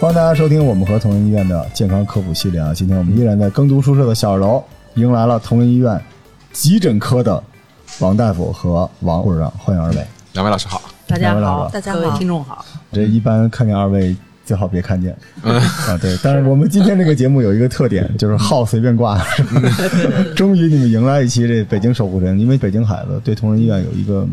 欢迎大家收听我们和同仁医院的健康科普系列啊！今天我们依然在耕读书社的小二楼，迎来了同仁医院急诊科的王大夫和王护士长，欢迎二位。两位老师好，大家好，大家好，各位听众好。这一般看见二位最好别看见啊，对。但是我们今天这个节目有一个特点，就是号随便挂。终于你们迎来一期这北京守护神，因为北京孩子对同仁医院有一个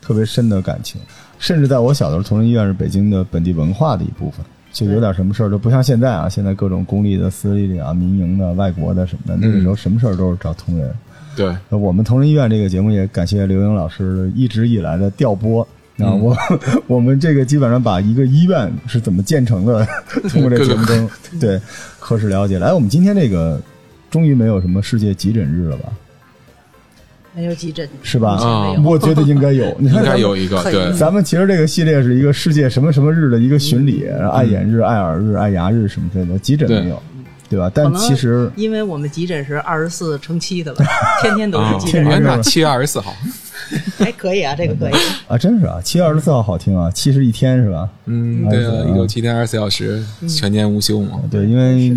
特别深的感情，甚至在我小的时候，同仁医院是北京的本地文化的一部分。就有点什么事儿，就不像现在啊，现在各种公立的、私立的啊、民营的、外国的什么的，那个时候什么事儿都是找同仁。对，我们同仁医院这个节目也感谢刘英老师一直以来的调拨。啊，我们这个基本上把一个医院是怎么建成的，通过这节目中对科室了解了。哎，我们今天这个终于没有什么世界急诊日了吧？没有急诊是吧？我觉得应该有，你看应该有一个。对，咱们其实这个系列是一个世界什么什么日的一个巡礼，爱眼日、爱耳日、爱牙日什么之类的，急诊没有，对吧？但其实因为我们急诊是24/7的了，天天都是急诊。天哪，7月24号，还可以啊，这个可以啊，真是啊，7月24号好听啊，71天是吧？嗯，对啊，167天24小时，全年无休嘛。对，因为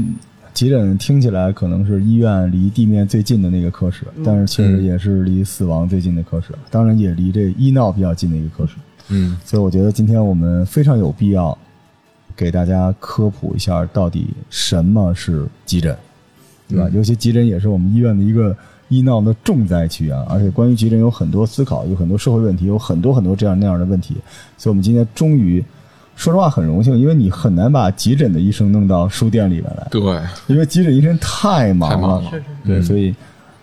急诊听起来可能是医院离地面最近的那个科室，但是确实也是离死亡最近的科室，当然也离这医闹比较近的一个科室。嗯，所以我觉得今天我们非常有必要给大家科普一下到底什么是急诊，对吧？尤其急诊也是我们医院的一个医闹的重灾区啊，而且关于急诊有很多思考，有很多社会问题，有很多很多这样那样的问题，所以我们今天终于。说实话很荣幸，因为你很难把急诊的医生弄到书店里面来。对，因为急诊医生太忙了。是是是，对，所以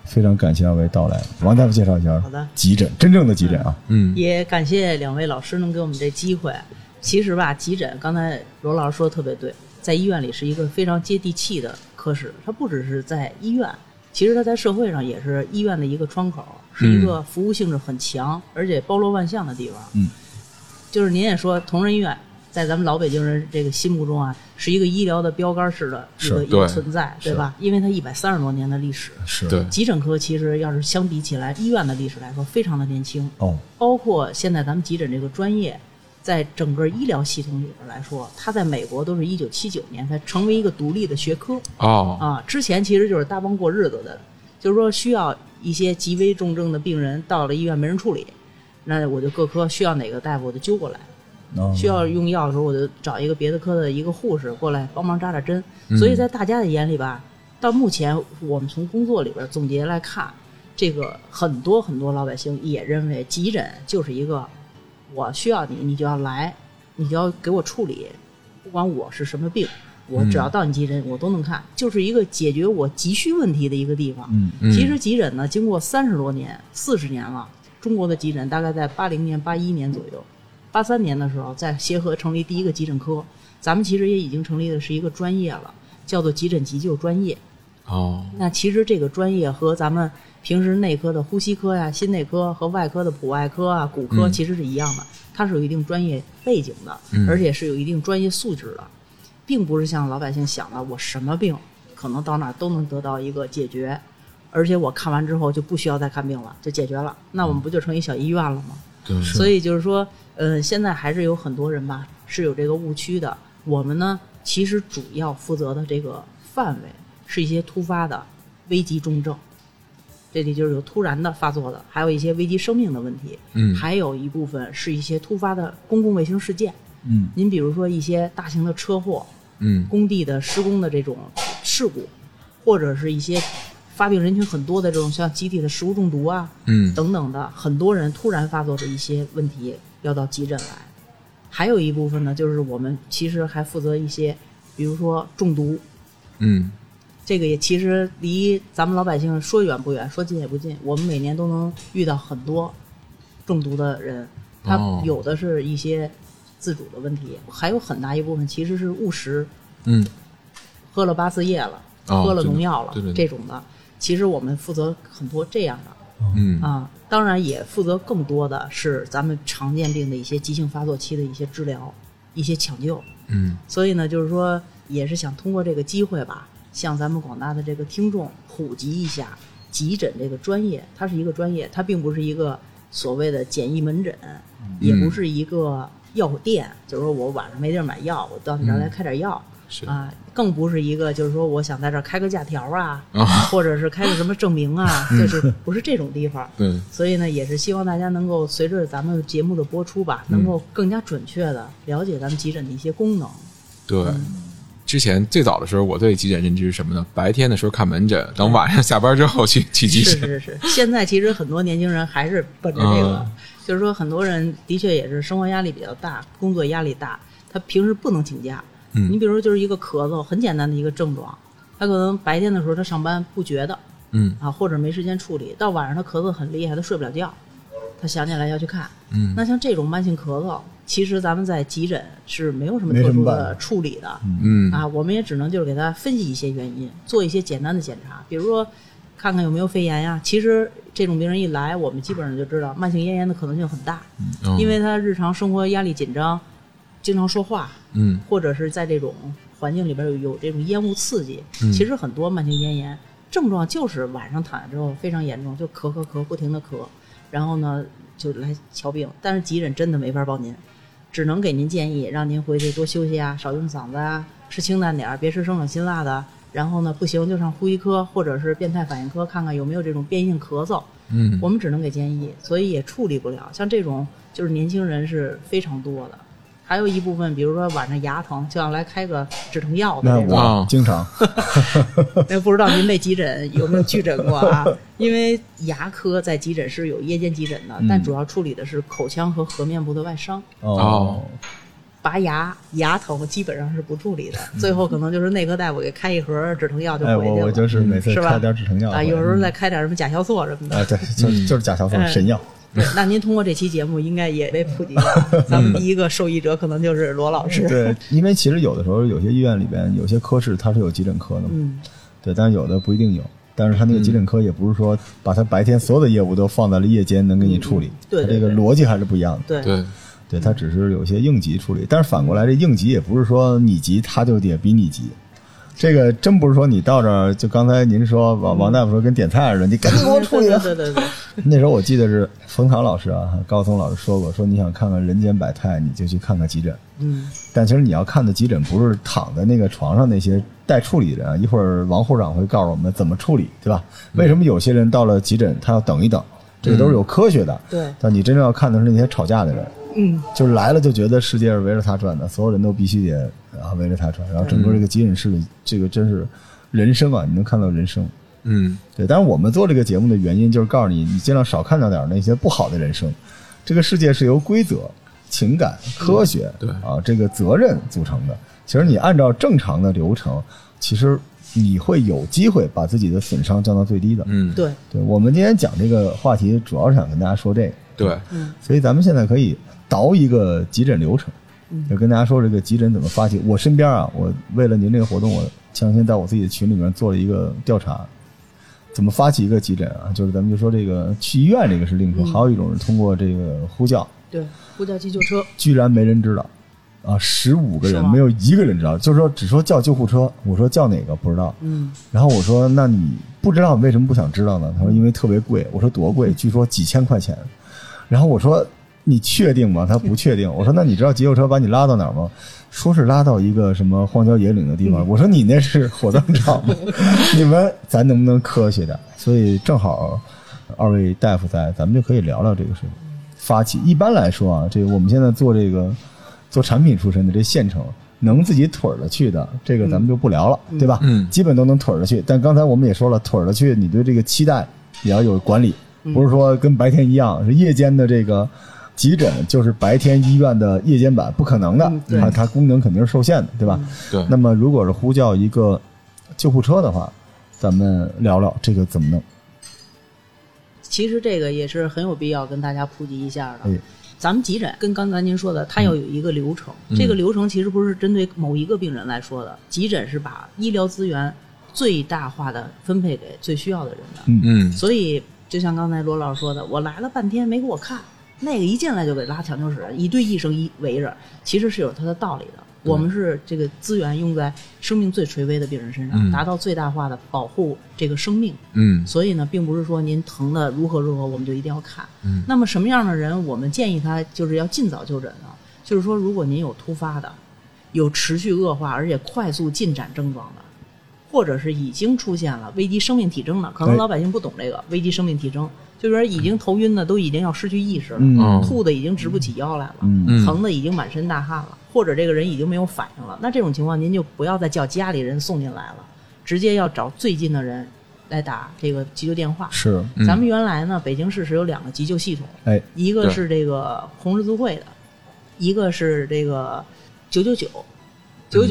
非常感谢二位到来。王大夫介绍一下。好的，急诊，真正的急诊啊。嗯，也感谢两位老师能给我们这机会。其实吧，急诊刚才罗老师说的特别对，在医院里是一个非常接地气的科室，它不只是在医院，其实它在社会上也是医院的一个窗口，是一个服务性质很强，而且包罗万象的地方。嗯，就是您也说同仁医院。在咱们老北京人这个心目中啊，是一个医疗的标杆式的一个存在，对吧？因为它130多年的历史，是对急诊科其实要是相比起来，医院的历史来说，非常的年轻。哦，包括现在咱们急诊这个专业，在整个医疗系统里边来说，它在美国都是1979年才成为一个独立的学科。哦啊，之前其实就是搭帮过日子的，就是说需要一些极危重症的病人到了医院没人处理，那我就各科需要哪个大夫我就揪过来。需要用药的时候，我就找一个别的科的一个护士过来帮忙扎扎针。所以在大家的眼里吧，到目前我们从工作里边总结来看，这个很多很多老百姓也认为急诊就是一个我需要你，你就要来，你就要给我处理，不管我是什么病，我只要到你急诊我都能看，就是一个解决我急需问题的一个地方。其实急诊呢，经过30多年、40年了，中国的急诊大概在80年、81年左右。83年的时候，在协和成立第一个急诊科，咱们其实也已经成立的是一个专业了，叫做急诊急救专业。哦，那其实这个专业和咱们平时内科的呼吸科呀、心内科和外科的普外科啊、骨科其实是一样的，它是有一定专业背景的，而且是有一定专业素质的，并不是像老百姓想的，我什么病可能到哪都能得到一个解决，而且我看完之后就不需要再看病了，就解决了，那我们不就成一小医院了吗？对，所以就是说。现在还是有很多人吧是有这个误区的。我们呢，其实主要负责的这个范围是一些突发的危急重症，这里就是有突然的发作的，还有一些危及生命的问题。嗯，还有一部分是一些突发的公共卫生事件。嗯，您比如说一些大型的车祸，嗯，工地的施工的这种事故，或者是一些发病人群很多的这种像集体的食物中毒啊，嗯，等等的，很多人突然发作的一些问题。要到急诊来，还有一部分呢，就是我们其实还负责一些，比如说中毒，嗯，这个也其实离咱们老百姓说远不远，说近也不近。我们每年都能遇到很多中毒的人，他有的是一些自主的问题，还有很大一部分其实是误食，嗯，喝了8、4叶了，喝了农药了，这种的，其实我们负责很多这样的。嗯啊，当然也负责更多的是咱们常见病的一些急性发作期的一些治疗、一些抢救。嗯，所以呢，就是说也是想通过这个机会吧，向咱们广大的这个听众普及一下急诊这个专业。它是一个专业，它并不是一个所谓的简易门诊，也不是一个药店，就是说我晚上没地儿买药，我到你这儿来开点药。是啊，更不是一个就是说我想在这儿开个假条啊，哦，或者是开个什么证明啊，就是不是这种地方。对，所以呢，也是希望大家能够随着咱们节目的播出吧，能够更加准确的了解咱们急诊的一些功能。对，之前最早的时候，我对急诊认知是什么呢？白天的时候看门诊，等晚上下班之后去急诊。是是是，现在其实很多年轻人还是奔着这个，就是说很多人的确也是生活压力比较大，工作压力大，他平时不能请假。你比如说就是一个咳嗽，很简单的一个症状，他可能白天的时候他上班不觉得，或者没时间处理，到晚上他咳嗽很厉害，他睡不了觉，他想起来要去看。那像这种慢性咳嗽，其实咱们在急诊是没有什么特殊的处理的，我们也只能就是给他分析一些原因，做一些简单的检查，比如说看看有没有肺炎呀。其实这种病人一来，我们基本上就知道慢性咽炎的可能性很大，因为他日常生活压力紧张，经常说话，或者是在这种环境里边有这种烟雾刺激，其实很多慢性咽炎症状就是晚上躺下之后非常严重，就咳不停的咳，然后呢就来瞧病。但是急诊真的没法帮您，只能给您建议，让您回去多休息啊，少用嗓子啊，吃清淡点，别吃生冷辛辣的，然后呢不行就上呼吸科或者是变态反应科看看有没有这种变异性咳嗽。我们只能给建议，所以也处理不了。像这种就是年轻人是非常多的。还有一部分，比如说晚上牙疼，就要来开个止疼药的。那我经常，那不知道您那急诊有没有拒诊过啊？因为牙科在急诊室有夜间急诊的，但主要处理的是口腔和颌面部的外伤。哦，拔牙疼基本上是不处理的，最后可能就是内科大夫给开一盒止疼药就回去了。我就是每次开点止疼药啊，有时候再开点什么甲硝唑什么的。对，就是甲硝唑神药。对，那您通过这期节目应该也被普及了，咱们第一个受益者可能就是罗老师。对，因为其实有的时候有些医院里边有些科室它是有急诊科的嘛，对，但是有的不一定有，但是它那个急诊科也不是说把它白天所有的业务都放在了夜间能给你处理，对，这个逻辑还是不一样的。对，对，它只是有些应急处理，但是反过来这应急也不是说你急它就得比你急。这个真不是说你到这儿，就刚才您说王大夫说跟点菜似的，你赶紧给我处理了。对。那时候我记得是冯唐老师啊，高松老师说过，说你想看看人间百态，你就去看看急诊。但其实你要看的急诊不是躺在那个床上那些待处理的人，一会儿王护长会告诉我们怎么处理，对吧？为什么有些人到了急诊他要等一等？这个都是有科学的。对。但你真正要看的是那些吵架的人。就是来了就觉得世界是围着他转的，所有人都必须得围着他转，然后整个这个急诊室的这个真是人生啊，你能看到人生。对，但是我们做这个节目的原因就是告诉你，你尽量少看到点那些不好的人生。这个世界是由规则、情感、科学这个责任组成的。其实你按照正常的流程，其实你会有机会把自己的损伤降到最低的。对，我们今天讲这个话题，主要是想跟大家说这个。对，所以咱们现在可以倒一个急诊流程，就跟大家说这个急诊怎么发起。我身边啊，我为了您这个活动，我前两天在我自己的群里面做了一个调查，怎么发起一个急诊啊？就是咱们就说这个去医院这个是另说，还有一种是通过这个呼叫，对，呼叫急救车，居然没人知道啊，15个人没有一个人知道，就是说只说叫救护车，我说叫哪个不知道，然后我说那你不知道为什么不想知道呢？他说因为特别贵，我说多贵？据说几千块钱，然后我说。你确定吗？他不确定。我说那你知道急救车把你拉到哪儿吗？说是拉到一个什么荒郊野岭的地方。我说你那是火葬场吗？你们咱能不能科学点？所以正好二位大夫在，咱们就可以聊聊这个事情。发起一般来说啊，这个我们现在做这个做产品出身的这县城，能自己腿着去的这个咱们就不聊了，对吧？基本都能腿着去。但刚才我们也说了，腿着去你对这个期待也要有管理，不是说跟白天一样，是夜间的这个。急诊就是白天医院的夜间版，不可能的，它功能肯定是受限的，对吧？对。那么如果是呼叫一个救护车的话，咱们聊聊这个怎么弄。其实这个也是很有必要跟大家普及一下的。咱们急诊跟刚才您说的，它要有一个流程，这个流程其实不是针对某一个病人来说的，急诊是把医疗资源最大化的分配给最需要的人的。所以就像刚才罗老师说的，我来了半天没给我看。那个一进来就给拉抢救室，一堆医生围着，其实是有它的道理的。我们是这个资源用在生命最垂危的病人身上，达到最大化的保护这个生命。嗯，所以呢，并不是说您疼的如何如何，我们就一定要看。嗯，那么什么样的人，我们建议他就是要尽早就诊啊。就是说，如果您有突发的、有持续恶化而且快速进展症状的，或者是已经出现了危及生命体征的，可能老百姓不懂这个危及生命体征。就是已经头晕的都已经要失去意识了，吐的已经直不起腰来了，疼的已经满身大汗了，或者这个人已经没有反应了，那这种情况您就不要再叫家里人送进来了，直接要找最近的人来打这个急救电话。是，咱们原来呢，北京市是有两个急救系统，一个是这个红十字会的，一个是这个999，999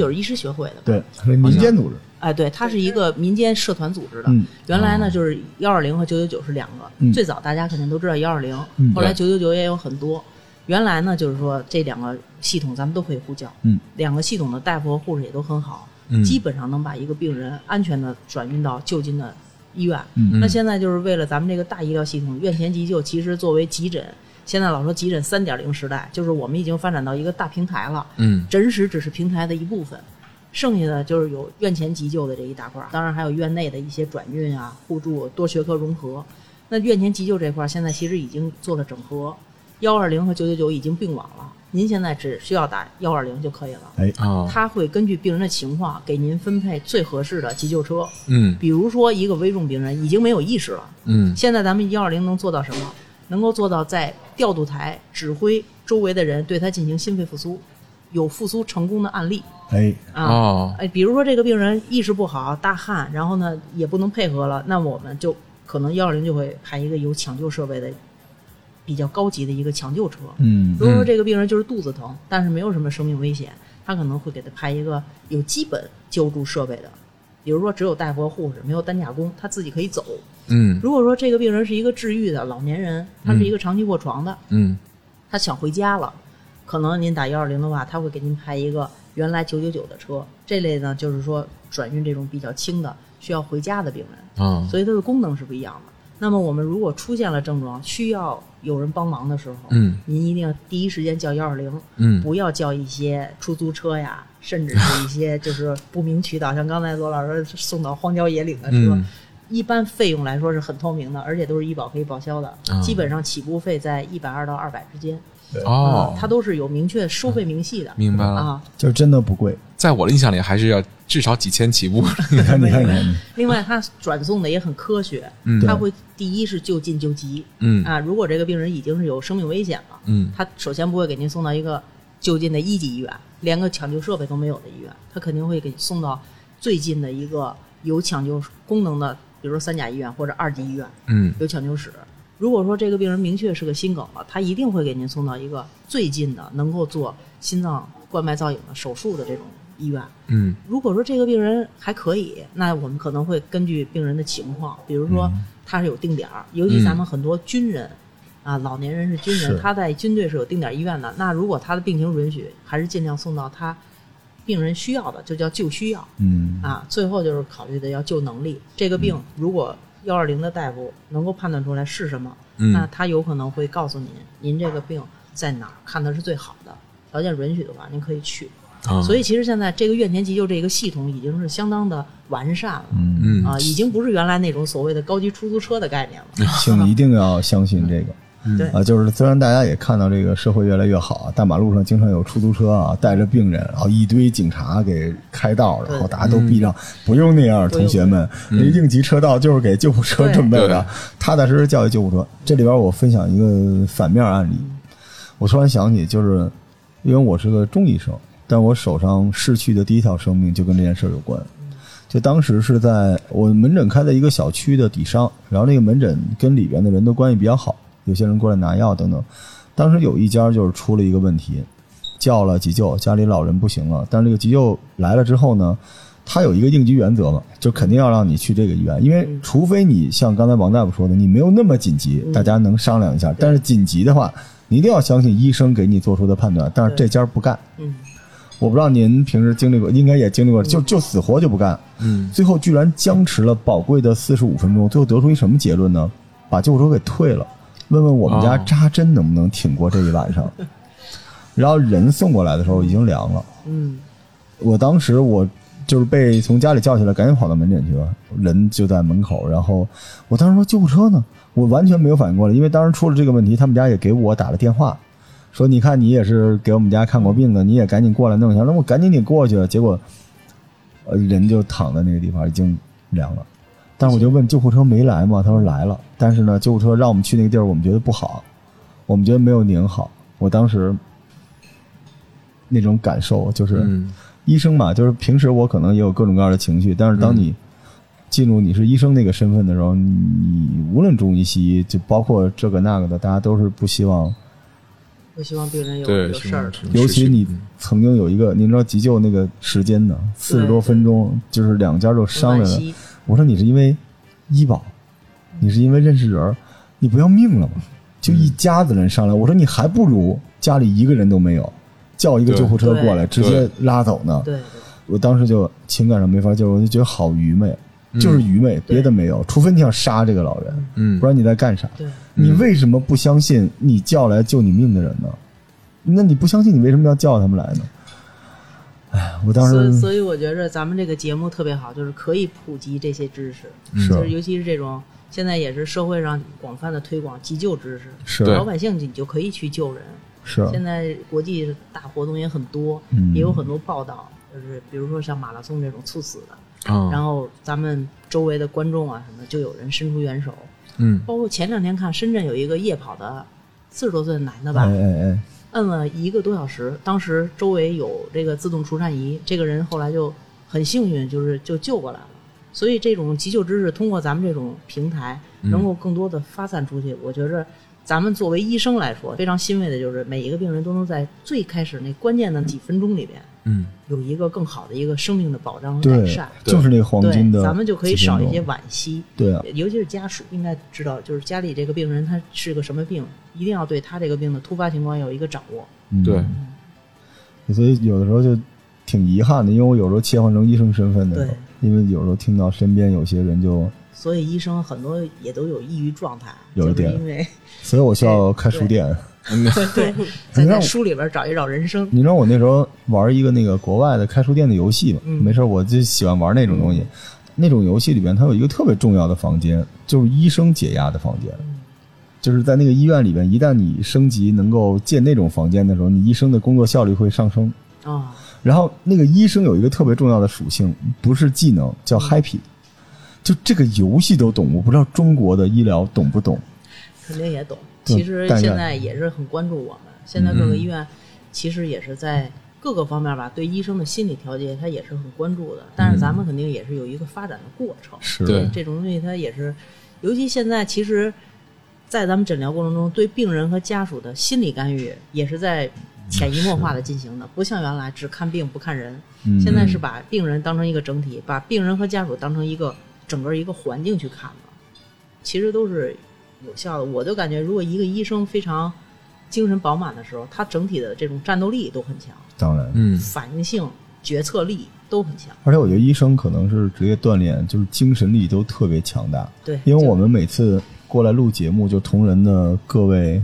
是医师学会的，对，是民间组织。哎，对，它是一个民间社团组织的。原来呢，就是120和999是两个。最早大家肯定都知道120，后来999也有很多。原来呢，就是说这两个系统咱们都可以呼叫。两个系统的大夫和护士也都很好，基本上能把一个病人安全的转运到就近的医院。那现在就是为了咱们这个大医疗系统，院前急救其实作为急诊。现在老说急诊 3.0 时代，就是我们已经发展到一个大平台了。诊室只是平台的一部分，剩下的就是有院前急救的这一大块，当然还有院内的一些转运啊、互助、多学科融合。那院前急救这块现在其实已经做了整合，120和999已经并网了，您现在只需要打120就可以了。它会根据病人的情况给您分配最合适的急救车。比如说一个危重病人已经没有意识了，现在咱们120能做到什么？能够做到在调度台指挥周围的人对他进行心肺复苏，有复苏成功的案例。比如说这个病人意识不好、大汗，然后呢也不能配合了，那我们就可能120就会派一个有抢救设备的比较高级的一个抢救车。如果说这个病人就是肚子疼，但是没有什么生命危险，他可能会给他派一个有基本救助设备的，比如说只有大夫和护士，没有担架工，他自己可以走。如果说这个病人是一个治愈的老年人，他是一个长期卧床的，他想回家了，可能您打120的话，他会给您派一个原来999的车。这类呢就是说转运这种比较轻的需要回家的病人。所以它的功能是不一样的。那么我们如果出现了症状需要有人帮忙的时候，您一定要第一时间叫120，不要叫一些出租车呀，甚至是一些就是不明渠道像刚才罗老师送到荒郊野岭的车。一般费用来说是很透明的，而且都是医保可以报销的，基本上起步费在120到200之间。它都是有明确收费明细的。明白了，就是真的不贵。在我的印象里还是要至少几千起步。另外它转送的也很科学，它会第一是就近就急。如果这个病人已经是有生命危险了，它首先不会给您送到一个就近的一级医院，连个抢救设备都没有的医院，它肯定会给送到最近的一个有抢救功能的，比如说三甲医院或者二级医院，有抢救室。如果说这个病人明确是个心梗了，他一定会给您送到一个最近的能够做心脏冠脉造影的手术的这种医院。如果说这个病人还可以，那我们可能会根据病人的情况，比如说他是有定点，尤其咱们很多军人老年人是军人，他在军队是有定点医院的。那如果他的病情允许，还是尽量送到他病人需要的，就叫救需要。最后就是考虑的要救能力。这个病如果120的大夫能够判断出来是什么，那他有可能会告诉您，您这个病在哪儿看的是最好的，条件允许的话您可以去。所以其实现在这个院前急救这个系统已经是相当的完善了。已经不是原来那种所谓的高级出租车的概念了。请一定要相信这个。就是虽然大家也看到这个社会越来越好，但马路上经常有出租车带着病人，然后一堆警察给开道，然后大家都避让。不用那样，同学们，应急车道就是给救护车准备的，踏踏实实教育救护车。这里边我分享一个反面案例，我突然想起，就是因为我是个中医生，但我手上逝去的第一条生命就跟这件事有关。就当时是在我门诊开在一个小区的底商，然后那个门诊跟里边的人都关系比较好，有些人过来拿药等等。当时有一家就是出了一个问题，叫了急救，家里老人不行了，但是这个急救来了之后呢，他有一个应急原则嘛，就肯定要让你去这个医院，因为除非你像刚才王大夫说的，你没有那么紧急，大家能商量一下，但是紧急的话你一定要相信医生给你做出的判断，但是这家不干。我不知道您平时经历过，应该也经历过，就死活就不干。最后居然僵持了宝贵的45分钟，最后得出一什么结论呢？把救护车给退了，问问我们家扎针能不能挺过这一晚上。然后人送过来的时候已经凉了。嗯，我当时我就是被从家里叫起来，赶紧跑到门诊去了，人就在门口。然后我当时说救护车呢，我完全没有反应过来，因为当时出了这个问题，他们家也给我打了电话，说你看你也是给我们家看过病的，你也赶紧过来弄一下。那我赶紧给过去了，结果人就躺在那个地方已经凉了。但是我就问救护车没来吗？他说来了，但是呢救护车让我们去那个地儿，我们觉得不好，我们觉得没有您好。我当时那种感受就是、医生嘛，就是平时我可能也有各种各样的情绪，但是当你进入你是医生那个身份的时候，你无论中医西医，就包括这个那个的，大家都是不希望病人有事儿的。尤其你曾经有一个，您知道急救那个时间呢，40多分钟，就是两家都商量了。我说你是因为医保，你是因为认识人，你不要命了吗？就一家子人商量，我说你还不如家里一个人都没有，叫一个救护车过来直接拉走呢。对，我当时就情感上没法接受，我就觉得好愚昧，就是愚昧，别的没有，除非你想杀这个老人，不然你在干啥？你为什么不相信你叫来救你命的人呢？那你不相信，你为什么要叫他们来呢？哎，我当时所以我觉得咱们这个节目特别好，就是可以普及这些知识，就是尤其是这种。现在也是社会上广泛的推广急救知识，是老百姓你就可以去救人。是现在国际大活动也很多，也有很多报道，就是比如说像马拉松这种猝死的，然后咱们周围的观众啊什么，就有人伸出援手。包括前两天看深圳有一个夜跑的40多岁的男的吧，摁了1个多小时，当时周围有这个自动除颤仪，这个人后来就很幸运，就救过来了。所以这种急救知识通过咱们这种平台能够更多的发散出去，我觉着咱们作为医生来说非常欣慰的就是每一个病人都能在最开始那关键的几分钟里边有一个更好的一个生命的保障和改善，就是那个黄金的，咱们就可以少一些惋惜。对啊，尤其是家属应该知道，就是家里这个病人他是个什么病，一定要对他这个病的突发情况有一个掌握。对，所以有的时候就挺遗憾的，因为我有时候切换成医生身份的时候，因为有时候听到身边有些人就，所以医生很多也都有抑郁状态，有一点，因为所以我需要开书店，对，在书里边找一找人生。你知道我那时候玩一个那个国外的开书店的游戏嘛，没事我就喜欢玩那种东西。那种游戏里边它有一个特别重要的房间，就是医生解压的房间，就是在那个医院里边，一旦你升级能够建那种房间的时候，你医生的工作效率会上升啊。然后那个医生有一个特别重要的属性，不是技能，叫 happy。就这个游戏都懂，我不知道中国的医疗懂不懂？肯定也懂。其实现在也是很关注我们。现在各个医院其实也是在各个方面吧，对医生的心理调节，他也是很关注的。但是咱们肯定也是有一个发展的过程。是对这种东西，它也是，尤其现在其实，在咱们诊疗过程中，对病人和家属的心理干预也是在潜移默化的进行的，不像原来只看病不看人，现在是把病人当成一个整体，把病人和家属当成一个整个一个环境去看的，其实都是有效的。我就感觉，如果一个医生非常精神饱满的时候，他整体的这种战斗力都很强，当然，反应性、决策力都很强。而且我觉得医生可能是职业锻炼，就是精神力都特别强大。对，因为我们每次过来录节目，就同仁的各位。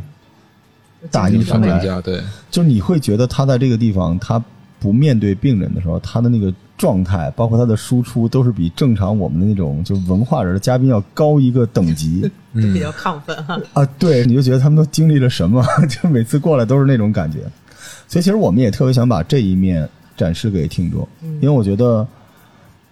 大医生来，对，就是你会觉得他在这个地方，他不面对病人的时候，他的那个状态，包括他的输出，都是比正常我们的那种就文化人的嘉宾要高一个等级，就比较亢奋啊。对，你就觉得他们都经历了什么，就每次过来都是那种感觉。所以其实我们也特别想把这一面展示给听众，因为我觉得，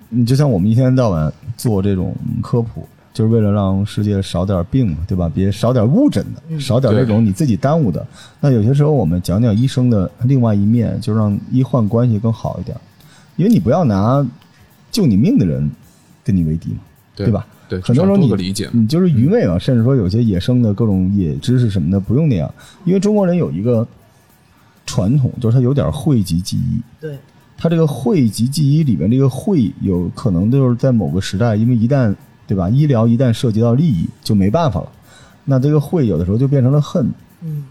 你就像我们一天到晚做这种科普。就是为了让世界少点病嘛，对吧？别少点误诊的，少点这种你自己耽误的。那有些时候我们讲讲医生的另外一面，就让医患关系更好一点。因为你不要拿救你命的人跟你为敌嘛，对吧？对，很多时候你就是愚昧嘛，甚至说有些野生的各种野知识什么的不用那样。因为中国人有一个传统，就是他有点讳疾忌医。对。他这个讳疾忌医里面这个讳有可能就是在某个时代，因为一旦对吧？医疗一旦涉及到利益，就没办法了。那这个会有的时候就变成了恨。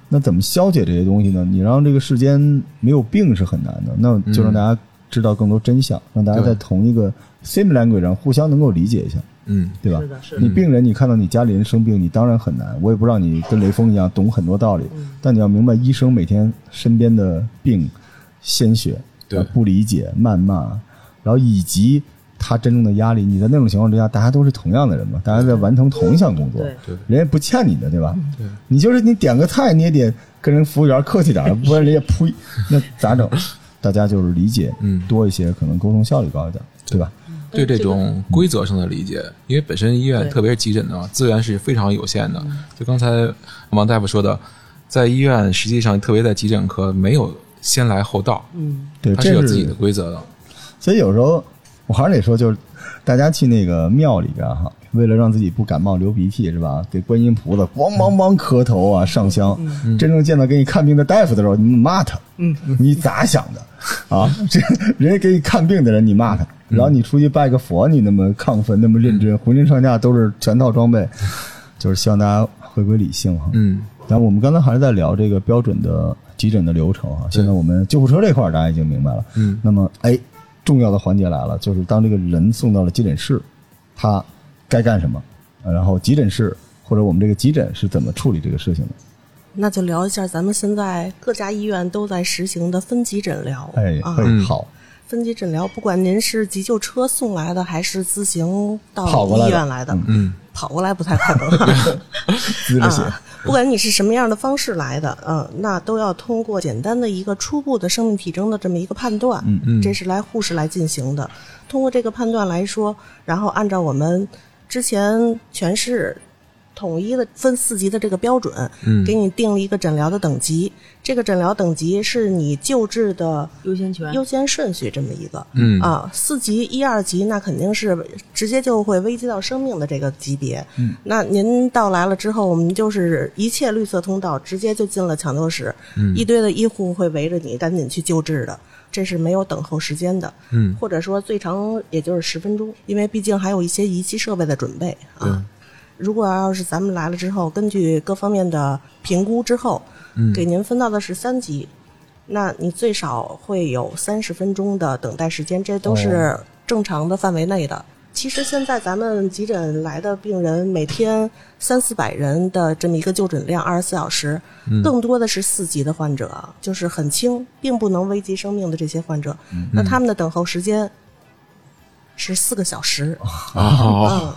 那怎么消解这些东西呢？你让这个世间没有病是很难的，那就让大家知道更多真相，让大家在同一个 same language 上互相能够理解一下。嗯，对吧？是的，是的。你病人，你看到你家里人生病，你当然很难。我也不让你跟雷锋一样懂很多道理，但你要明白，医生每天身边的病、鲜血、不理解、谩骂，然后以及他真正的压力。你在那种情况之下，大家都是同样的人嘛，大家在完成同一项工作，对，人家不欠你的，对吧？对，你就是你点个菜，你也得跟人服务员客气点，不然人家扑，那咋整？大家就是理解多一些，可能沟通效率高一点，对吧？对这种规则上的理解，因为本身医院特别是急诊呢，资源是非常有限的。就刚才王大夫说的，在医院实际上特别在急诊科没有先来后到，对，它是有自己的规则的。所以有时候我还是得说，就是大家去那个庙里边哈，为了让自己不感冒流鼻涕是吧？给观音菩萨咣咣咣磕头啊上香。真正见到给你看病的大夫的时候，你骂他，你咋想的啊？这人家给你看病的人，你骂他。然后你出去拜个佛，你那么亢奋，那么认真，浑身上下都是全套装备，就是希望大家回归理性哈。但我们刚才还是在聊这个标准的急诊的流程哈。现在我们救护车这块大家已经明白了。那么重要的环节来了，就是当这个人送到了急诊室，他该干什么？然后急诊室或者我们这个急诊是怎么处理这个事情的？那就聊一下咱们现在各家医院都在实行的分级诊疗。好。分级诊疗，不管您是急救车送来的，还是自行到医院来的，跑过来不太可能。不管你是什么样的方式来的，那都要通过简单的一个初步的生命体征的这么一个判断，这是来护士来进行的。通过这个判断来说，然后按照我们之前全市统一的分四级的这个标准，给你定了一个诊疗的等级。这个诊疗等级是你救治的优先权、优先顺序这么一个。四级、1、2级那肯定是直接就会危及到生命的这个级别。那您到来了之后，我们就是一切绿色通道直接就进了抢救室，一堆的医护会围着你，赶紧去救治的。这是没有等候时间的，或者说最长也就是10分钟，因为毕竟还有一些仪器设备的准备啊。如果要是咱们来了之后，根据各方面的评估之后，给您分到的是3级，那你最少会有30分钟的等待时间，这都是正常的范围内的。其实现在咱们急诊来的病人每天300-400人的这么一个就诊量，24小时，更多的是4级的患者，就是很轻，并不能危及生命的这些患者，那他们的等候时间是4个小时啊！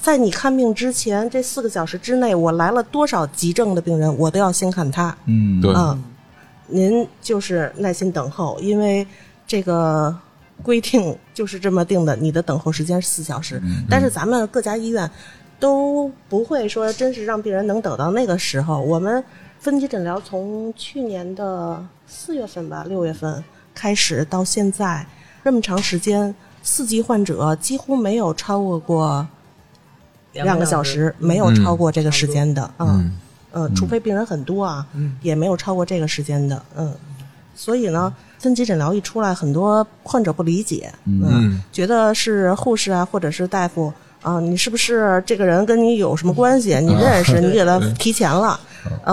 在你看病之前，这4个小时之内，我来了多少急症的病人，我都要先看他。您就是耐心等候，因为这个规定就是这么定的，你的等候时间是4小时。但是咱们各家医院都不会说真是让病人能等到那个时候。我们分级诊疗从去年的4月份吧，6月份开始到现在这么长时间。4级患者几乎没有超过2个小时，没有超过这个时间的，除非病人很多啊，也没有超过这个时间的，所以呢，分级诊疗一出来，很多患者不理解，觉得是护士啊，或者是大夫啊，你是不是这个人跟你有什么关系？你认识，你给他提前了，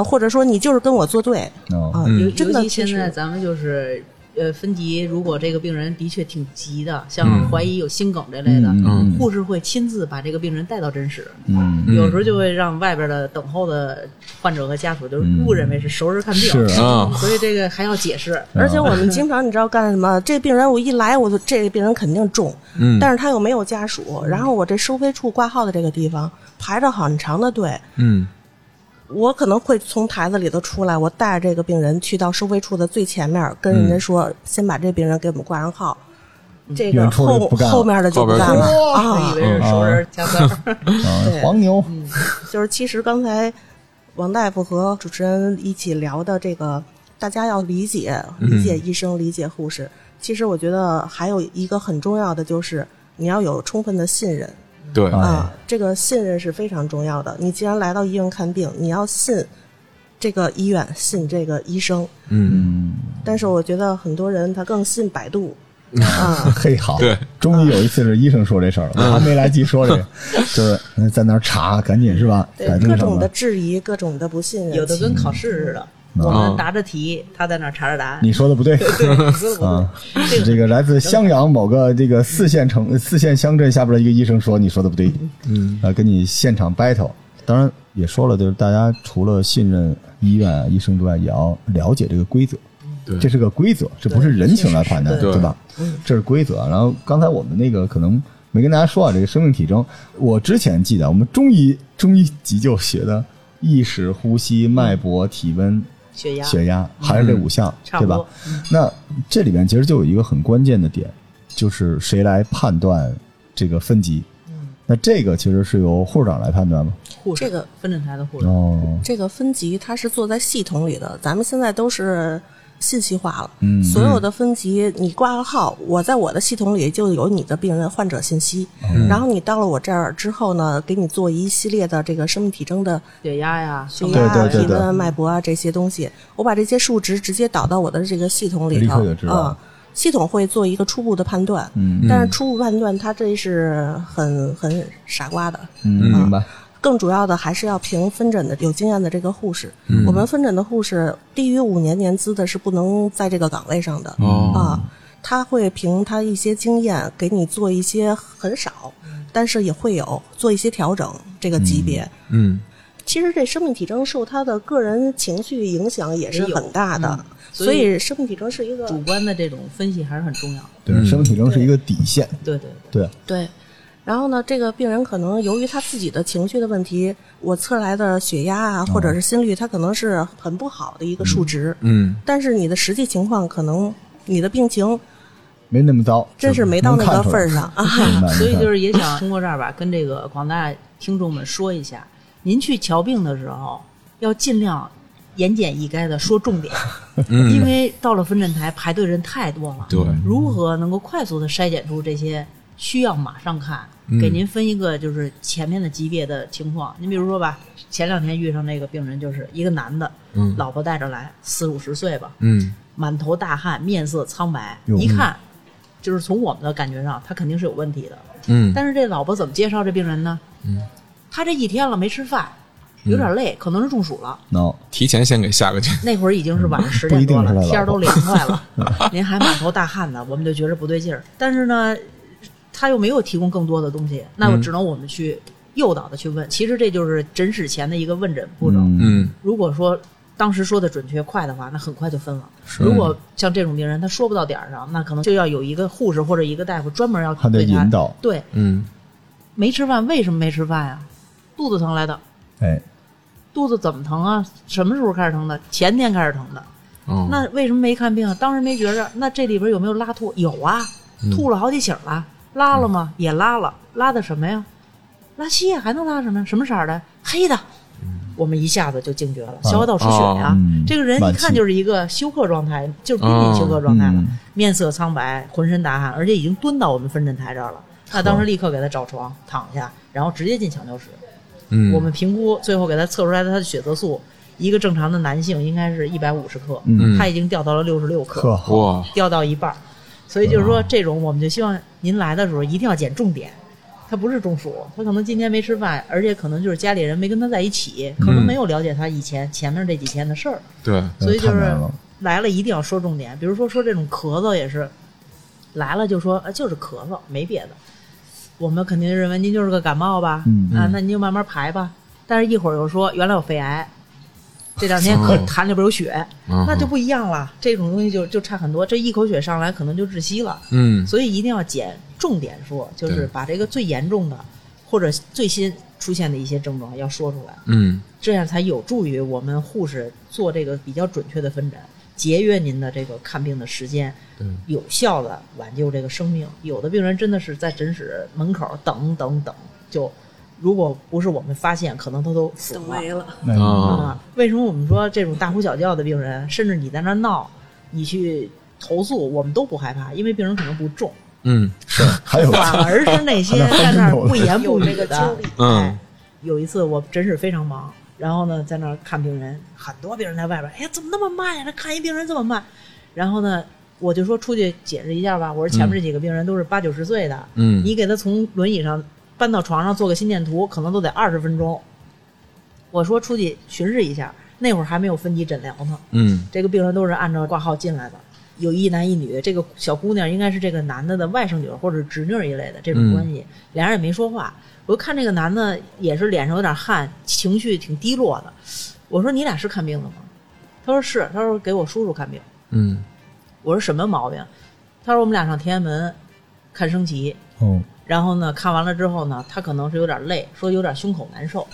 或者说你就是跟我作对啊，真的。尤其现在咱们就是。分级如果这个病人的确挺急的，像怀疑有心梗这类的，护士会亲自把这个病人带到诊室，有时候就会让外边的等候的患者和家属就误认为是熟人看病，所以这个还要解释。而且我们经常你知道干什么？这病人我一来我就这个病人肯定重，但是他又没有家属，然后我这收费处挂号的这个地方排着很长的队，我可能会从台子里头出来，我带着这个病人去到收费处的最前面，跟人家说，先把这病人给我们挂上号，这个后面的就不干了啊！以为是熟人加班，黄牛。就是其实刚才王大夫和主持人一起聊的这个，大家要理解医生，理解护士。其实我觉得还有一个很重要的就是你要有充分的信任。对啊，这个信任是非常重要的。你既然来到医院看病，你要信这个医院，信这个医生。但是我觉得很多人他更信百度啊。嘿，好，对，终于有一次是医生说这事儿了，我还没来及说这个，就是在那儿查，赶紧是吧？对，各种的质疑，各种的不信任，有的跟考试似的。我们答着题，他在那查着答案。你说的不对，啊，这个来自襄阳某个这个四线乡镇下边的一个医生说你说的不对，嗯，啊，跟你现场 battle。当然也说了，就是大家除了信任医院啊医生之外，也要了解这个规则。对，这是个规则，这不是人情来判断，对吧？这是规则。然后刚才我们那个可能没跟大家说啊，这个生命体征，我之前记得我们中医急救学的意识、呼吸、脉搏、体温、血压，还是这五项，对吧？那这里面其实就有一个很关键的点，就是谁来判断这个分级？那这个其实是由护士长来判断吗？这个分诊台的护士长，哦，这个分级它是做在系统里的，咱们现在都是信息化了，嗯，所有的分级你挂个号，我在我的系统里就有你的病人患者信息，嗯，然后你到了我这儿之后呢，给你做一系列的这个生命体征的血压呀、体温、脉搏啊这些东西，我把这些数值直接导到我的这个系统里头，嗯，系统会做一个初步的判断，嗯，但是初步判断它这是很傻瓜的，嗯，明白。更主要的还是要凭分诊的有经验的这个护士，嗯，我们分诊的护士低于5年年资的是不能在这个岗位上的，哦，啊，他会凭他一些经验给你做一些很少，但是也会有做一些调整这个级别，嗯。嗯，其实这生命体征受他的个人情绪影响也是很大的，嗯，所以生命体征是一个主观的这种分析还是很重要的。对，生命体征是一个底线。对对对对。对，然后呢，这个病人可能由于他自己的情绪的问题，我测来的血压啊，或者是心率，他可能是很不好的一个数值。嗯，嗯，但是你的实际情况，可能你的病情没那么糟，真是没到那个份儿上啊。所以就是也想通过这儿吧，跟这个广大听众们说一下，您去瞧病的时候要尽量言简意赅的说重点，嗯，因为到了分诊台排队人太多了。对，如何能够快速的筛检出这些需要马上看？给您分一个就是前面的级别的情况，您比如说吧，前2天遇上那个病人就是一个男的，嗯，老婆带着来，40-50岁吧，嗯，满头大汗，面色苍白，一看就是从我们的感觉上他肯定是有问题的，嗯，但是这老婆怎么介绍这病人呢？嗯，他这1天了没吃饭，有点累，可能是中暑了，no， 提前先给下个去。那会儿已经是晚上10点多了，天都凉快了，您还满头大汗呢，我们就觉得不对劲儿，但是呢他又没有提供更多的东西，那我只能我们去诱导的去问，嗯，其实这就是诊室前的一个问诊步骤。嗯，如果说当时说的准确快的话，那很快就分了。如果像这种病人他说不到点上，那可能就要有一个护士或者一个大夫专门要对他得引导。对，嗯，没吃饭，为什么没吃饭呀？肚子疼来的。哎，肚子怎么疼啊？什么时候开始疼的？前天开始疼的。哦，那为什么没看病啊？当时没觉着。那这里边有没有拉吐？有啊，吐了好几醒了。拉了吗？也拉了。拉的什么呀？拉稀呀，还能拉什么呀？什么色儿的？黑的。我们一下子就惊觉了，消化道出血呀，啊，这个人一看就是一个休克状态，就是濒临休克状态了，面色苍白，浑身大汗，而且已经蹲到我们分诊台这儿了。那当时立刻给他找床躺下，然后直接进抢救室。嗯，我们评估最后给他测出来的他的血色素，一个正常的男性应该是150克，嗯，他已经掉到了66克，哇，掉到一半。所以就是说，这种我们就希望您来的时候一定要捡重点，他不是中暑，他可能今天没吃饭，而且可能就是家里人没跟他在一起，可能没有了解他以前前面这几天的事儿。对，所以就是来了一定要说重点，比如说这种咳嗽也是，来了就说就是咳嗽，没别的，我们肯定认为您就是个感冒吧，啊，那您就慢慢排吧。但是一会儿又说原来有肺癌。这2天痰里边有血，哦，那就不一样了，这种东西就差很多，这一口血上来可能就窒息了。嗯，所以一定要捡重点说，就是把这个最严重的或者最新出现的一些症状要说出来。嗯，这样才有助于我们护士做这个比较准确的分诊，节约您的这个看病的时间，有效的挽救这个生命。有的病人真的是在诊室门口等，就如果不是我们发现，可能他都死了。啊，为什么我们说这种大呼小叫的病人，甚至你在那闹，你去投诉，我们都不害怕，因为病人可能不重。嗯，是，还有反而是那些在那不言不语的。嗯，有一次我诊室非常忙，然后呢在那看病人，很多病人在外边，哎呀怎么那么慢呀？这看一病人这么慢，然后呢。我就说出去解释一下吧，我说前面这几个病人都是80-90岁的，嗯，你给他从轮椅上搬到床上做个心电图，可能都得20分钟。我说出去巡视一下，那会儿还没有分级诊疗呢，嗯，这个病人都是按照挂号进来的，有一男一女，这个小姑娘应该是这个男的的外甥女或者侄女一类的这种关系，俩人也没说话。我看这个男的也是脸上有点汗，情绪挺低落的。我说你俩是看病的吗？他说是，他说给我叔叔看病。嗯，我说什么毛病？他说我们俩上天安门看升旗。哦，然后呢，看完了之后呢，他可能是有点累，说有点胸口难受。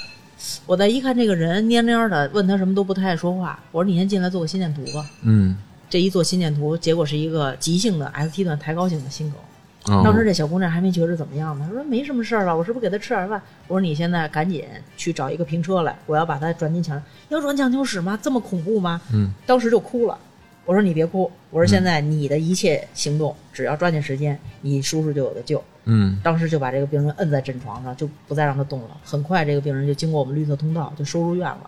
我再一看这个人蔫蔫的，问他什么都不太爱说话。我说你先进来做个心电图吧。嗯。这一做心电图，结果是一个急性的 ST 段抬高性的心梗。当时这小姑娘还没觉得怎么样呢，她说没什么事儿了，我是不是给她吃点饭？我说你现在赶紧去找一个平车来，我要把她转进抢，要转抢救室吗？这么恐怖吗？嗯，当时就哭了。我说你别哭，我说现在你的一切行动，只要抓紧时间，你叔叔就有的救。嗯，当时就把这个病人摁在诊床上，就不再让他动了。很快这个病人就经过我们绿色通道就收入院了。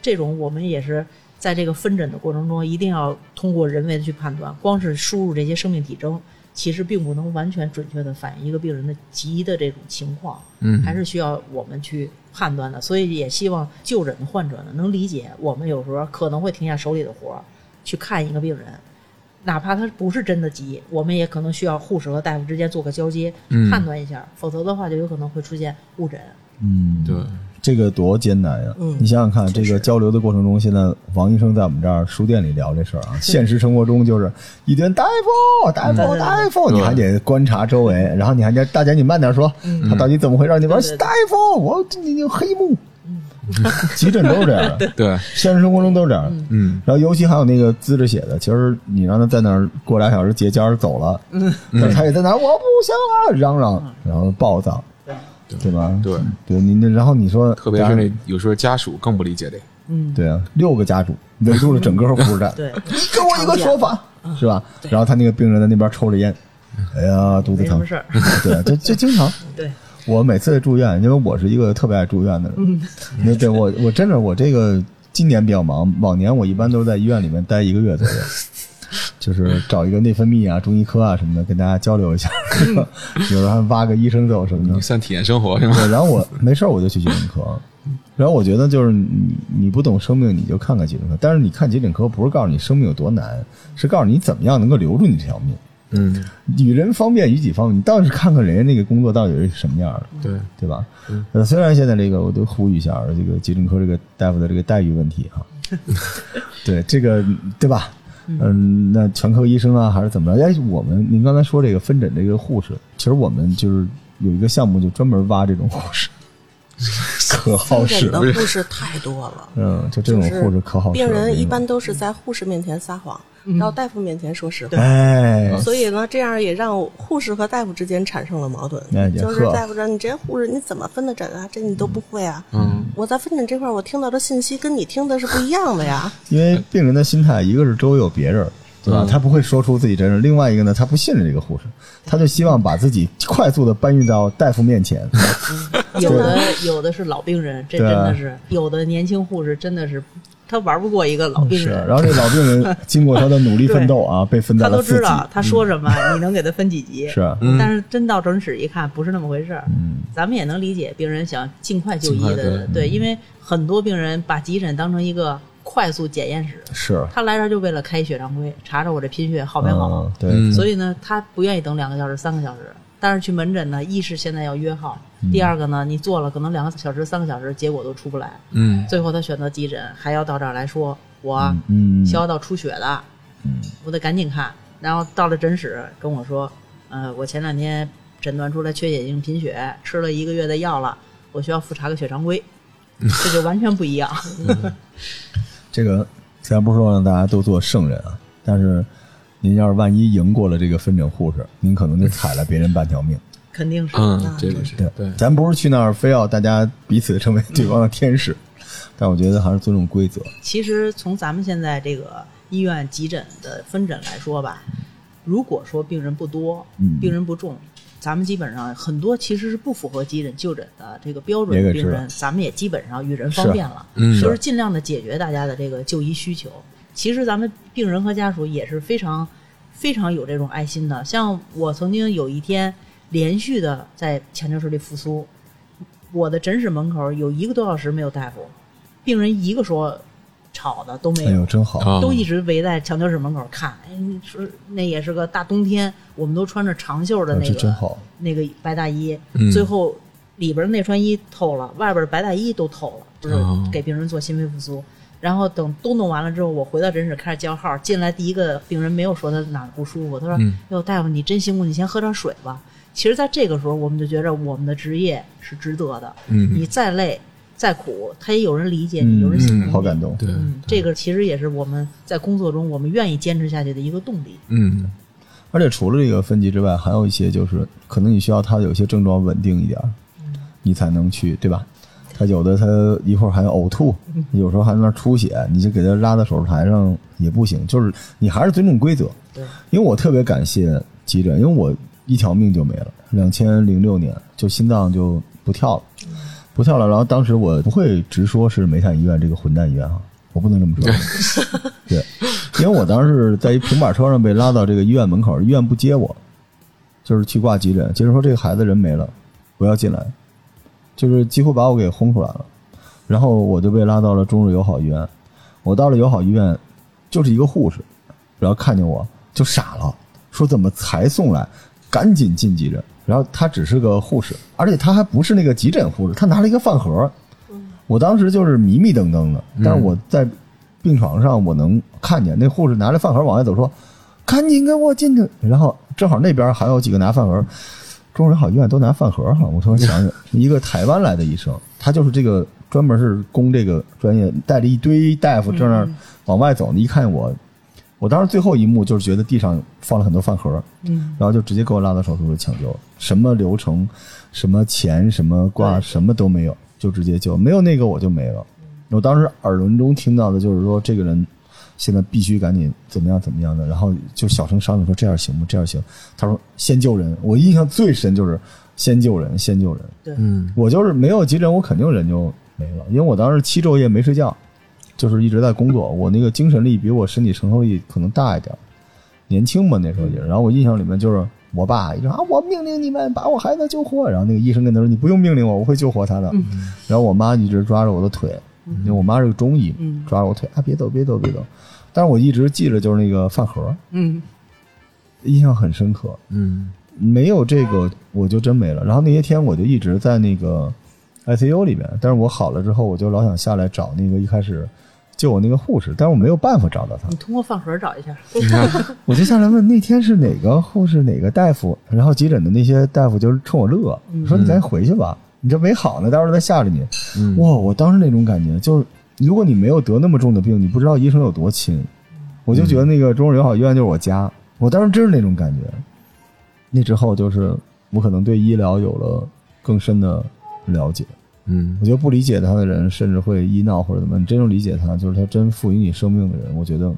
这种我们也是在这个分诊的过程中，一定要通过人为的去判断，光是输入这些生命体征其实并不能完全准确的反映一个病人的急的这种情况，嗯，还是需要我们去判断的。所以也希望就诊的患者呢能理解，我们有时候可能会停下手里的活去看一个病人，哪怕他不是真的急，我们也可能需要护士和大夫之间做个交接，判断一下，否则的话就有可能会出现误诊。嗯，对，这个多艰难呀！嗯，你想想看，这个交流的过程中，现在王医生在我们这儿书店里聊这事儿啊，现实生活中就是一天大夫，你还得观察周围，然后你还得大姐你慢点说，他到底怎么回事？你说大夫，我你黑幕。急诊都是这样的，对，现实生活中都是这样的。嗯，然后尤其还有那个资质写的，其实你让他在那儿过俩小时结痂走了，但他也在那儿我不行了，嚷嚷，然后暴躁，对吧？对对，你然后你说，特别是那有时候家属更不理解的，嗯，对啊，6个家属围住了整个护士站，对，你给我一个说法，是吧？然后他那个病人在那边抽着烟，哎呀，肚子疼，没什么事，对，这经常对。我每次住院，因为我是一个特别爱住院的人，对，我真的我这个今年比较忙，往年我一般都在医院里面待一个月左右，就是找一个内分泌啊、中医科啊什么的跟大家交流一下，有时候挖个医生走什么的，算体验生活是吗？对，然后我没事我就去急诊科，然后我觉得就是你不懂生命你就看看急诊科，但是你看急诊科不是告诉你生命有多难，是告诉你怎么样能够留住你这条命。嗯，与人方便与己方便，你倒是看看人家那个工作到底是什么样的，对吧？虽然现在这个我都呼吁一下这个急诊科这个大夫的这个待遇问题啊，对这个对吧？嗯，那全科医生啊还是怎么着？哎，您刚才说这个分诊这个护士，其实我们就是有一个项目就专门挖这种护士。可好使，护士太多了。嗯，就这种护士可好使。病人一般都是在护士面前撒谎，到大夫面前说实话。哎，所以呢，这样也让护士和大夫之间产生了矛盾。就是大夫说：“你这护士你怎么分的诊啊？这你都不会啊。”嗯，我在分诊这块我听到的信息跟你听的是不一样的呀。因为病人的心态，一个是周围有别人，对吧？他不会说出自己真实。另外一个呢，他不信任这个护士，他就希望把自己快速的搬运到大夫面前。有的是老病人，这真的是有的年轻护士真的是他玩不过一个老病人。然后这老病人经过他的努力奋斗啊，被分到了4级。他都知道他说什么，你能给他分几级？是，但是真到诊室一看，不是那么回事儿。嗯，咱们也能理解病人想尽快就医的，对，因为很多病人把急诊当成一个快速检验室，是他来这儿就为了开血常规，查查我这贫血好没好。对，所以呢，他不愿意等2个小时、3个小时。但是去门诊呢，一是现在要约号，第二个呢，你做了可能2个小时、3个小时，结果都出不来。嗯，最后他选择急诊，还要到这儿来说我消到出血的，我得赶紧看。然后到了诊室跟我说，我前两天诊断出来缺血性贫血，吃了1个月的药了，我需要复查个血常规，这就完全不一样。这个虽然不是说让大家都做圣人啊，但是。您要是万一赢过了这个分诊护士，您可能就踩了别人半条命，肯定是。这个是对。咱不是去那儿非要大家彼此成为对方的天使，但我觉得还是尊重规则。其实从咱们现在这个医院急诊的分诊来说吧，如果说病人不多，病人不重，咱们基本上很多其实是不符合急诊就诊的这个标准的病人，咱们也基本上与人方便了，就是尽量的解决大家的这个就医需求。其实咱们病人和家属也是非常非常有这种爱心的，像我曾经有一天连续的在抢救室里复苏，我的诊室门口有1个多小时没有大夫，病人一个说吵的都没有，哎呦真好，都一直围在墙球室门口看。哎，那也是个大冬天，我们都穿着长袖的那个、哦、那个白大衣、嗯，最后里边那穿衣透了，外边白大衣都透了，就是给病人做心肺复苏。哦，然后等都弄完了之后，我回到诊室开始叫号。进来第一个病人没有说他哪儿不舒服，他说：“哟、大夫，你真辛苦，你先喝点水吧。”其实，在这个时候，我们就觉着我们的职业是值得的。嗯，你再累再苦，他也有人理解你，有人喜欢你。好感动，对，这个其实也是我们在工作中我们愿意坚持下去的一个动力。嗯，而且除了这个分级之外，还有一些就是可能你需要他有些症状稳定一点，你才能去，对吧？他有的他一会儿还呕吐，有时候还在那出血，你就给他拉到手术台上也不行，就是你还是尊重规则。对，因为我特别感谢急诊，因为我一条命就没了，2006年就心脏就不跳了，然后当时我不会直说是煤炭医院这个混蛋医院啊，我不能这么说，对，因为我当时在一平板车上被拉到这个医院门口，医院不接我，就是去挂急诊，接着说这个孩子人没了，不要进来。就是几乎把我给轰出来了，然后我就被拉到了中日友好医院。我到了友好医院，就是一个护士，然后看见我就傻了，说怎么才送来，赶紧进急诊。然后他只是个护士，而且他还不是那个急诊护士，他拿了一个饭盒。我当时就是迷迷瞪瞪的，但是我在病床上我能看见那护士拿着饭盒往外走，说赶紧跟我进去。然后正好那边还有几个拿饭盒，中日友好医院都拿饭盒哈，我突然想起一个台湾来的医生，他就是这个专门是攻这个专业，带着一堆大夫正那往外走，你一看我当时最后一幕就是觉得地上放了很多饭盒，然后就直接给我拉到手术室抢救，什么流程、什么钱、什么挂、什么都没有，就直接救，没有那个我就没了。我当时耳轮中听到的就是说这个人现在必须赶紧怎么样怎么样的，然后就小声商量说这样行吗？这样行。他说先救人，我印象最深就是先救人。对，我就是没有急诊，我肯定人就没了，因为我当时7昼夜没睡觉，就是一直在工作，我那个精神力比我身体承受力可能大一点，年轻嘛那时候也。然后我印象里面就是我爸一直啊，我命令你们把我孩子救活，然后那个医生跟他说你不用命令我，我会救活他的。然后我妈一直抓着我的腿。因为我妈是个中医，抓着我腿啊，别走。但是我一直记着就是那个饭盒，印象很深刻，没有这个我就真没了。然后那些天我就一直在那个 ICU 里面，但是我好了之后我就老想下来找那个一开始救我那个护士，但是我没有办法找到他。你通过饭盒找一下。我就下来问那天是哪个护士哪个大夫，然后急诊的那些大夫就冲我乐，说你赶紧回去吧。你这没好呢，待会儿再吓着你。哇！我当时那种感觉就是，如果你没有得那么重的病，你不知道医生有多亲。我就觉得那个中日友好医院就是我家，我当时真是那种感觉。那之后就是我可能对医疗有了更深的了解。我觉得不理解他的人甚至会医闹或者怎么，你真正理解他，就是他真赋予你生命的人。我觉得，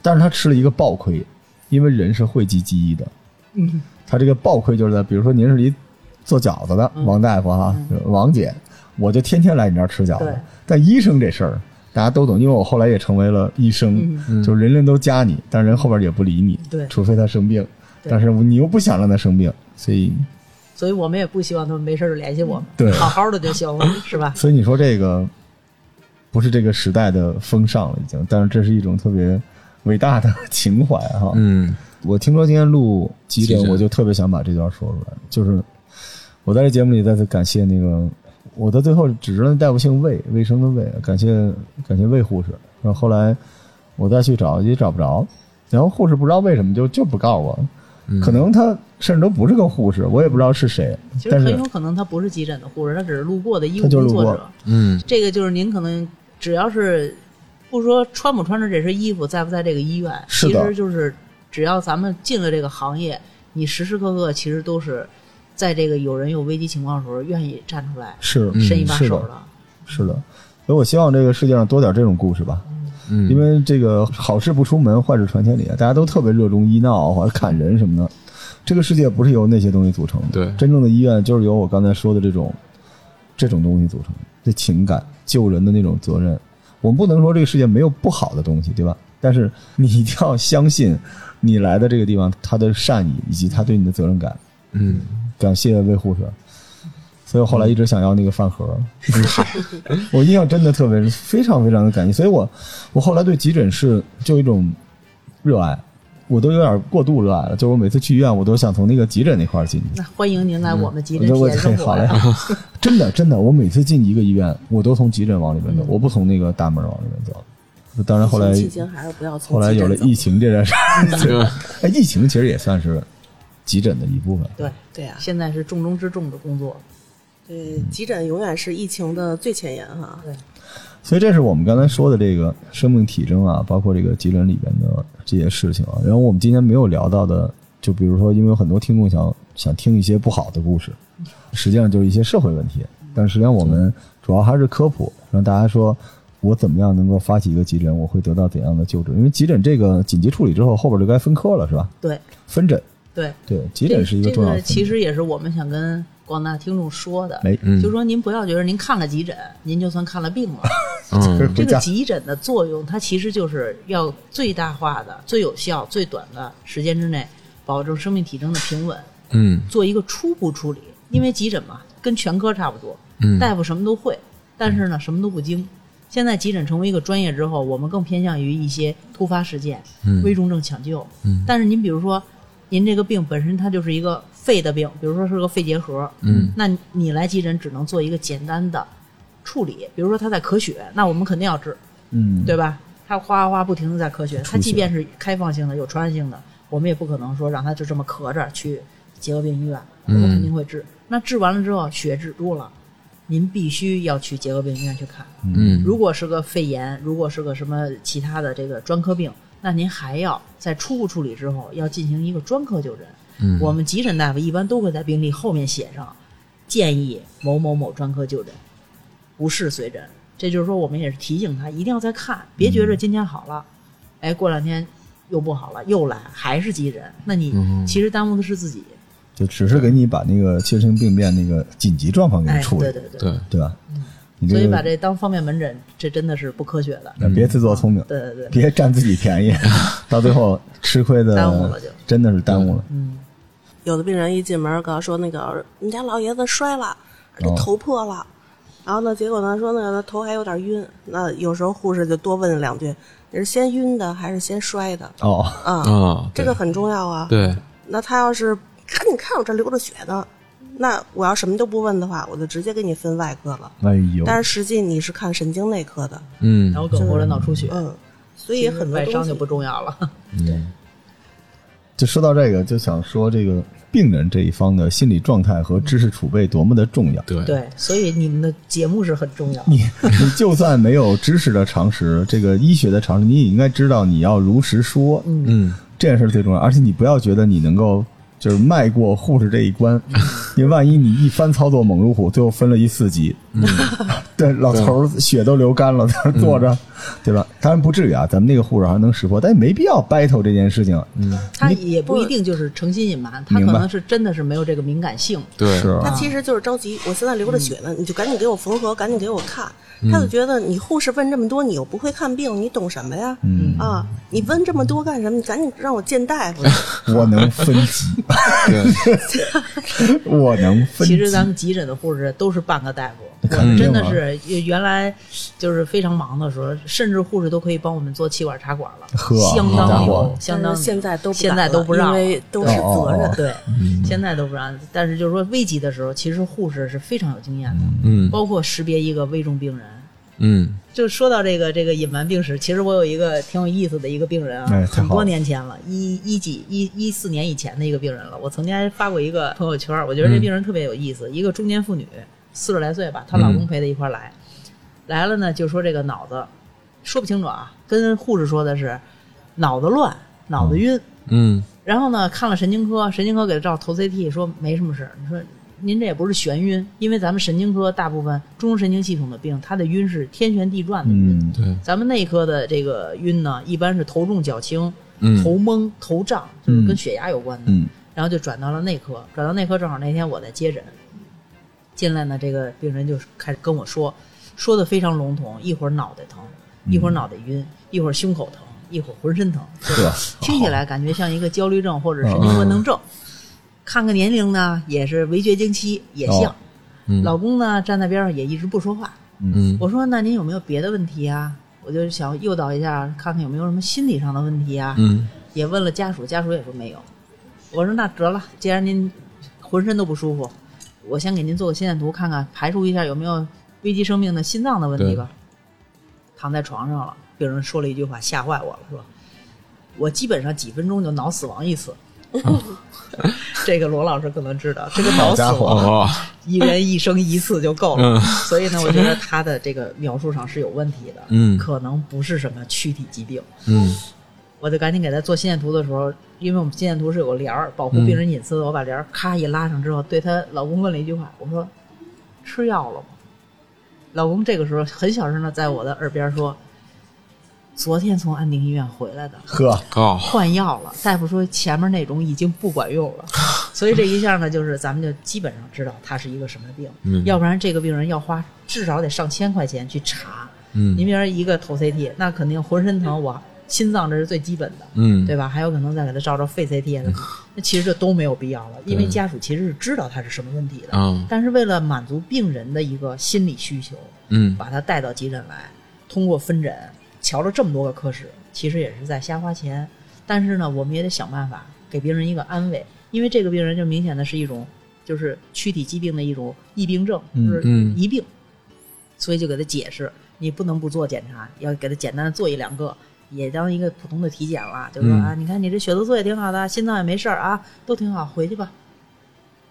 但是他吃了一个暴亏，因为人是汇集记忆的。他这个暴亏就是在，比如说您是离做饺子的王大夫哈，王姐，我就天天来你这儿吃饺子。但医生这事儿大家都懂，因为我后来也成为了医生，就人都加你，但人后边也不理你，除非他生病，但是你又不想让他生病，所以我们也不希望他们没事就联系我们，好好的就行了，是吧？所以你说这个不是这个时代的风尚了已经，但是这是一种特别伟大的情怀哈。我听说今天录急诊，我就特别想把这段说出来，就是。我在这节目里再次感谢那个，我到最后只知道大夫姓魏，卫生的魏，感谢魏护士。然后后来我再去找也找不着，然后护士不知道为什么就不告诉我，可能他甚至都不是个护士，我也不知道是谁。其实很有可能他不是急诊的护士，他只是路过的医务工作者。这个就是您可能只要是不说穿不穿着这身衣服，在不在这个医院，其实就是只要咱们进了这个行业，你时时刻刻其实都是。在这个有人有危机情况的时候，愿意站出来伸一把手的，是的。所以我希望这个世界上多点这种故事吧，因为这个好事不出门，坏事传千里，大家都特别热衷医闹或者砍人什么的。这个世界不是由那些东西组成的，对，真正的医院就是由我刚才说的这种东西组成的，这情感、救人的那种责任。我们不能说这个世界没有不好的东西，对吧？但是你一定要相信你来的这个地方，他的善意以及他对你的责任感。感谢魏护士，所以我后来一直想要那个饭盒。我印象真的特别非常非常的感激，所以我后来对急诊室就有一种热爱，我都有点过度热爱了，就我每次去医院我都想从那个急诊那块进去。那欢迎您来我们急诊室生活。真的真的，我每次进一个医院我都从急诊往里面走，我不从那个大门往里面走。当然后来后来有了疫情这件事儿，哎，疫情其实也算是急诊的一部分。对对啊，现在是重中之重的工作。对，急诊永远是疫情的最前沿哈。对，所以这是我们刚才说的这个生命体征啊，包括这个急诊里边的这些事情啊。然后我们今天没有聊到的，就比如说，因为有很多听众想听一些不好的故事，实际上就是一些社会问题。但实际上我们主要还是科普，让大家说我怎么样能够发起一个急诊，我会得到怎样的救治？因为急诊这个紧急处理之后，后边就该分科了，是吧？对，分诊。对对，急诊是一个重要的。这个其实也是我们想跟广大听众说的，就说您不要觉得您看了急诊，您就算看了病了。这个急诊的作用，它其实就是要最大化的、最有效、最短的时间之内，保证生命体征的平稳。嗯，做一个初步处理，因为急诊嘛，跟全科差不多。嗯，大夫什么都会，但是呢，什么都不精。现在急诊成为一个专业之后，我们更偏向于一些突发事件、危重症抢救。嗯，但是您比如说，您这个病本身它就是一个肺的病，比如说是个肺结核，那你来急诊只能做一个简单的处理，比如说它在咳血，那我们肯定要治，对吧？它哗哗不停的在咳血，它即便是开放性的、有传染性的，我们也不可能说让它就这么咳着去结核病医院，我们肯定会治。那治完了之后，血止住了，您必须要去结核病医院去看，如果是个肺炎，如果是个什么其他的这个专科病。那您还要在初步处理之后要进行一个专科就诊，我们急诊大夫一般都会在病历后面写上建议某某某专科就诊，不适随诊。这就是说我们也是提醒他一定要再看，别觉着今天好了，哎，过两天又不好了，又来还是急诊，那你其实耽误的是自己，就只是给你把那个切身病变那个紧急状况给你处理，哎，对对对对，对吧？所以把这当方便门诊，这真的是不科学的。别自作聪明，对对对，别占自己便宜，到最后吃亏的耽误了，就真的是耽误了。有的病人一进门告说那个你家老爷子摔了，这头破了，然后呢，结果呢说那个头还有点晕，那有时候护士就多问两句，你是先晕的还是先摔的？哦啊，这个很重要啊。对，那他要是看你看我这流着血呢。那我要什么都不问的话，我就直接给你分外科了。哎呦！但是实际你是看神经内科的，脑梗或者脑出血，所以很多外伤就不重要了。就说到这个，就想说这个病人这一方的心理状态和知识储备多么的重要。对对，所以你们的节目是很重要。你就算没有知识的常识，这个医学的常识，你也应该知道你要如实说。这件事最重要，而且你不要觉得你能够。就是迈过护士这一关，因为万一你一番操作猛如虎，最后分了一四级，对，老头血都流干了，坐着，对吧？当然不至于啊，咱们那个护士还能识破，但也没必要 battle 这件事情。他也不一定就是诚心隐瞒，他可能是真的是没有这个敏感性。对，他其实就是着急，我现在流着血呢，你就赶紧给我缝合，赶紧给我看。他就觉得你护士问这么多，你又不会看病，你懂什么呀？啊，你问这么多干什么？你赶紧让我见大夫。我能分级。我能分析。其实咱们急诊的护士都是半个大夫，我真的是原来就是非常忙的时候，甚至护士都可以帮我们做气管插管了，相当牛，相当。现在都不让，因为都是责任。对，现在都不让。但是就是说危急的时候，其实护士是非常有经验的，包括识别一个危重病人。就说到这个隐瞒病史，其实我有一个挺有意思的一个病人啊，很多年前了，14年以前的一个病人了。我曾经还发过一个朋友圈，我觉得这病人特别有意思。一个中年妇女，40来岁吧，她老公陪她一块来，来了呢就说这个脑子说不清楚啊，跟护士说的是脑子乱，脑子晕，然后呢看了神经科，神经科给她照头 CT 说没什么事，你说。您这也不是眩晕，因为咱们神经科大部分中枢神经系统的病，它的晕是天旋地转的晕。对，咱们内科的这个晕呢，一般是头重脚轻、头蒙、头胀，就是跟血压有关的。然后就转到了内科，转到内科正好那天我在接诊，进来呢这个病人就开始跟我说的非常笼统，一会儿脑袋疼，一会儿脑袋晕，一会儿胸口疼，一会儿浑身疼，听起来感觉像一个焦虑症或者神经官能症。看看年龄呢，也是围绝经期，也像，老公呢站在边上也一直不说话。嗯，我说那您有没有别的问题啊？我就想诱导一下，看看有没有什么心理上的问题啊。嗯，也问了家属，家属也说没有。我说那得了，既然您浑身都不舒服，我先给您做个心电图，看看排除一下有没有危及生命的心脏的问题吧。躺在床上了，病人说了一句话，吓坏我了，说我基本上几分钟就脑死亡一次。哦、这个罗老师可能知道，这个脑死亡一人一生一次就够了、嗯、所以呢我觉得他的这个描述上是有问题的，嗯，可能不是什么躯体疾病。嗯，我就赶紧给他做心电图的时候，因为我们心电图是有个帘儿保护病人隐私的、嗯、我把帘儿咔一拉上之后，对他老公问了一句话，我说吃药了吗？老公这个时候很小声的在我的耳边说，昨天从安定医院回来的，换药了，大夫说前面那种已经不管用了。所以这一下呢，就是咱们就基本上知道他是一个什么病、嗯、要不然这个病人要花至少得上千块钱去查。嗯，你比如说一个头 CT 那肯定浑身疼，我心脏这是最基本的，嗯，对吧？还有可能再给他照照肺 CT 的，那其实这都没有必要了，因为家属其实是知道他是什么问题的、嗯、但是为了满足病人的一个心理需求，嗯，把他带到急诊来，通过分诊瞧了这么多个科室，其实也是在瞎花钱。但是呢我们也得想办法给病人一个安慰，因为这个病人就明显的是一种就是躯体疾病的一种疫病症，就是疑病、嗯、所以就给他解释，你不能不做检查，要给他简单的做一两个，也当一个普通的体检了，就说、嗯、啊，你看你这血色素也挺好的，心脏也没事啊，都挺好，回去吧。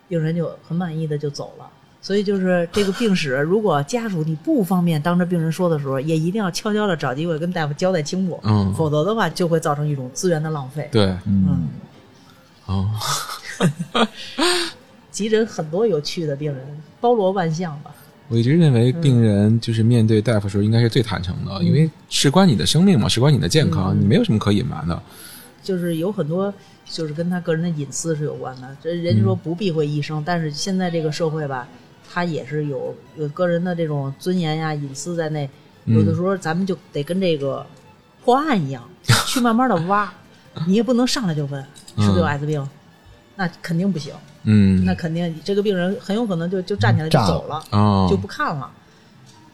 病人就很满意的就走了。所以就是这个病史，如果家属你不方便当着病人说的时候，也一定要悄悄的找机会跟大夫交代清楚、嗯、否则的话就会造成一种资源的浪费。对，嗯，哦，急诊很多有趣的病人，包罗万象吧。我一直认为病人就是面对大夫的时候应该是最坦诚的、嗯、因为事关你的生命嘛，事关你的健康、嗯、你没有什么可隐瞒的。就是有很多就是跟他个人的隐私是有关的，这人家说不避讳医生、嗯、但是现在这个社会吧，他也是有个人的这种尊严呀、隐私在内，有的时候咱们就得跟这个破案一样、嗯、去慢慢的挖，你也不能上来就问、嗯、是不是有艾滋病，那肯定不行。嗯，那肯定这个病人很有可能就站起来就走了、哦、就不看了，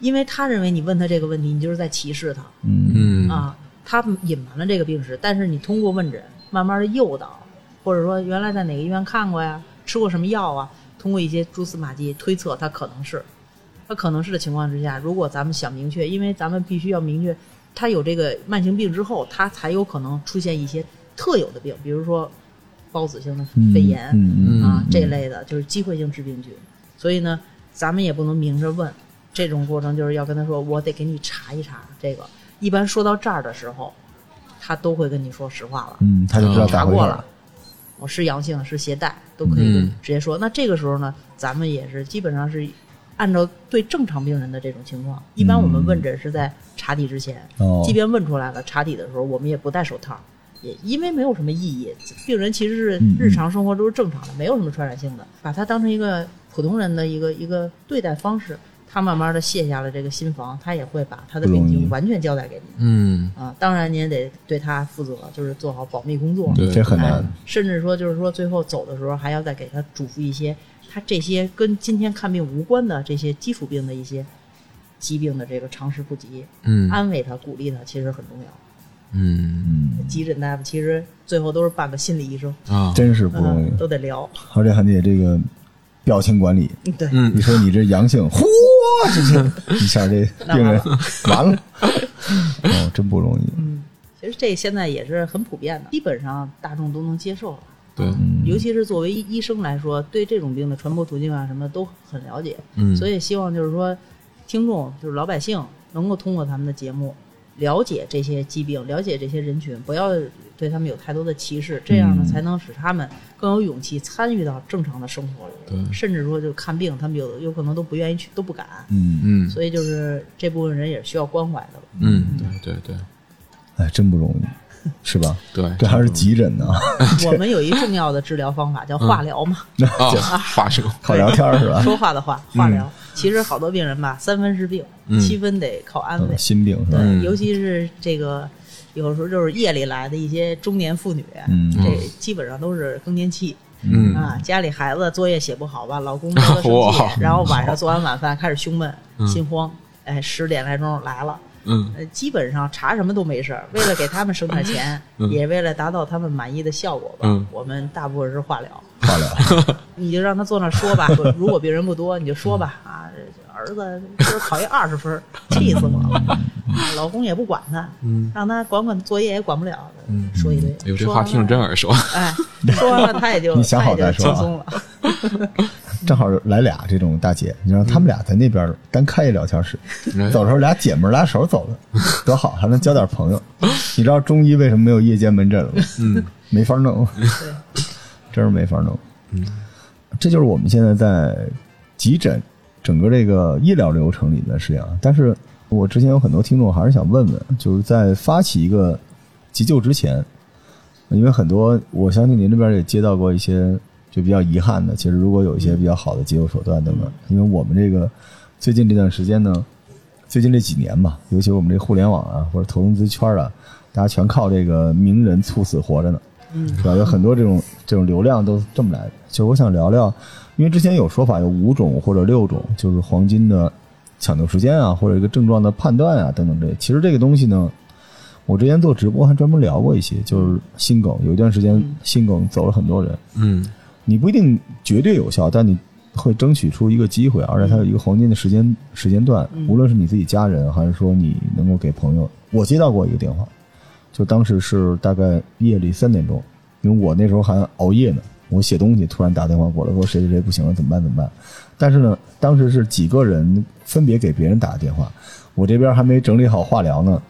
因为他认为你问他这个问题你就是在歧视他。嗯啊，他隐瞒了这个病史，但是你通过问诊慢慢的诱导，或者说原来在哪个医院看过呀，吃过什么药啊，通过一些蛛丝马迹推测他可能是的情况之下，如果咱们想明确，因为咱们必须要明确他有这个慢性病之后，他才有可能出现一些特有的病，比如说孢子性的肺炎、嗯嗯、啊、嗯、这类的就是机会性致病菌。所以呢咱们也不能明着问，这种过程就是要跟他说，我得给你查一查这个。一般说到这儿的时候他都会跟你说实话了，嗯，他就知道查过了，我是阳性是携带都可以直接说、嗯、那这个时候呢咱们也是基本上是按照对正常病人的这种情况，一般我们问诊是在查体之前、嗯、即便问出来了，查体的时候我们也不戴手套，也因为没有什么意义，病人其实是日常生活都是正常的、嗯、没有什么传染性的，把它当成一个普通人的一个对待方式，他慢慢的卸下了这个心防，他也会把他的病情完全交代给你。嗯啊，当然你也得对他负责，就是做好保密工作。对，这很难。甚至说就是说最后走的时候还要再给他嘱咐一些他这些跟今天看病无关的这些基础病的一些疾病的这个常识不及，嗯，安慰他鼓励他其实很重要。嗯，急诊大夫其实最后都是半个心理医生啊、哦，真是不容易，都得聊。而且还得这个表情管理。对，你说你这阳性，呼，一下这病人完了，哦，真不容易。嗯，其实这现在也是很普遍的，基本上大众都能接受了。对，嗯、尤其是作为医生来说，对这种病的传播途径啊什么的都很了解。嗯，所以希望就是说，听众就是老百姓能够通过咱们的节目。了解这些疾病，了解这些人群，不要对他们有太多的歧视，这样呢才能使他们更有勇气参与到正常的生活里，甚至说就看病他们有可能都不愿意去，都不敢。嗯嗯，所以就是这部分人也是需要关怀的。嗯，对对对，哎，真不容易，是吧？对，这还是急诊呢。我们有一重要的治疗方法叫化疗嘛，化疗靠聊天是吧？说话的话，化疗。其实好多病人吧，三分是病，7分得靠安慰。心病是吧？对，尤其是这个，有时候就是夜里来的一些中年妇女，这基本上都是更年期。嗯啊，家里孩子作业写不好吧，老公生气，然后晚上做完晚饭开始胸闷、心慌，哎，10点来钟来了。嗯，基本上查什么都没事儿。为了给他们省点钱、嗯，也为了达到他们满意的效果吧。嗯、我们大部分是化疗。化疗，你就让他坐那说吧。如果病人不多，你就说吧。嗯、啊，儿子今儿考一20分，气死我了。老公也不管他，嗯、让他管管作业也管不了。嗯、说一堆，有这话听着真耳熟。哎，说完了他也就你想好再说、啊，轻松了。正好来俩这种大姐，你让他们俩在那边单开一聊天室，走的时候俩姐们拉手走了，多好，还能交点朋友。你知道中医为什么没有夜间门诊了吗？嗯，没法弄，真是没法弄。嗯，这就是我们现在在急诊整个这个医疗流程里的事情。但是我之前有很多听众还是想问问，就是在发起一个急救之前，因为很多我相信您这边也接到过一些。就比较遗憾的，其实如果有一些比较好的急救手段等等，因为我们这个最近这段时间呢，最近这几年嘛，尤其我们这互联网啊或者投融资圈啊，大家全靠这个名人猝死活着呢，对吧？有很多这种流量都这么来的。其实我想聊聊，因为之前有说法有5种或者6种，就是黄金的抢救时间啊，或者一个症状的判断啊等等这。其实这个东西呢，我之前做直播还专门聊过一些，就是心梗，有一段时间心梗走了很多人，嗯。你不一定绝对有效，但你会争取出一个机会，而且它有一个黄金的时间段，无论是你自己家人还是说你能够给朋友。我接到过一个电话，就当时是大概夜里3点钟，因为我那时候还熬夜呢，我写东西突然打电话过来说谁谁谁不行了，怎么办。但是呢，当时是几个人分别给别人打电话，我这边还没整理好化疗呢，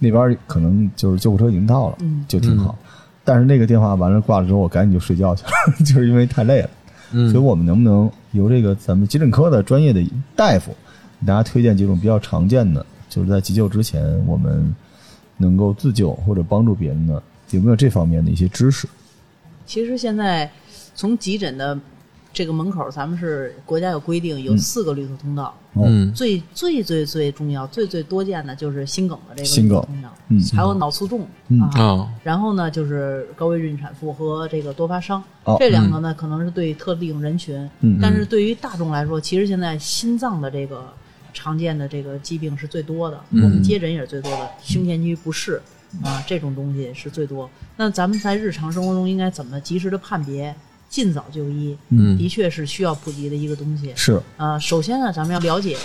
那边可能就是救护车已经到了，就挺好。但是那个电话完了挂了之后，我赶紧就睡觉去了，就是因为太累了。所以我们能不能由这个咱们急诊科的专业的大夫，给大家推荐几种比较常见的，就是在急救之前我们能够自救或者帮助别人的，有没有这方面的一些知识？其实现在从急诊的这个门口，咱们是国家有规定，有4个绿色通道。嗯，最重要、最多见的就是心梗的这个绿色通道，还有脑卒中啊。然后呢，就是高危孕产妇和这个多发伤，这两个呢可能是对特定人群，但是对于大众来说，其实现在心脏的这个常见的这个疾病是最多的，我们接诊也是最多的，胸前区不适啊这种东西是最多。那咱们在日常生活中应该怎么及时的判别？尽早就医，的确是需要普及的一个东西。是，首先呢，咱们要了解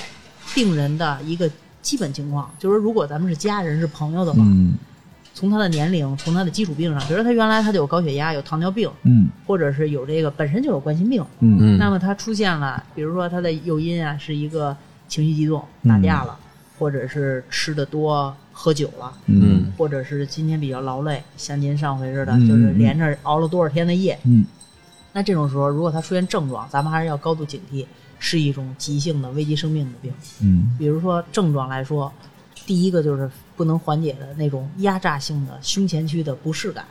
病人的一个基本情况，就是如果咱们是家人、是朋友的话，从他的年龄、从他的基础病上，比如说他原来他就有高血压、有糖尿病，或者是有这个本身就有冠心病，那么他出现了，比如说他的诱因啊是一个情绪激动、打架了，或者是吃得多、喝酒了，或者是今天比较劳累，像您上回似的，就是连着熬了多少天的夜，那这种时候，如果他出现症状，咱们还是要高度警惕，是一种急性的危及生命的病。比如说症状来说，第一个就是不能缓解的那种压榨性的胸前区的不适感。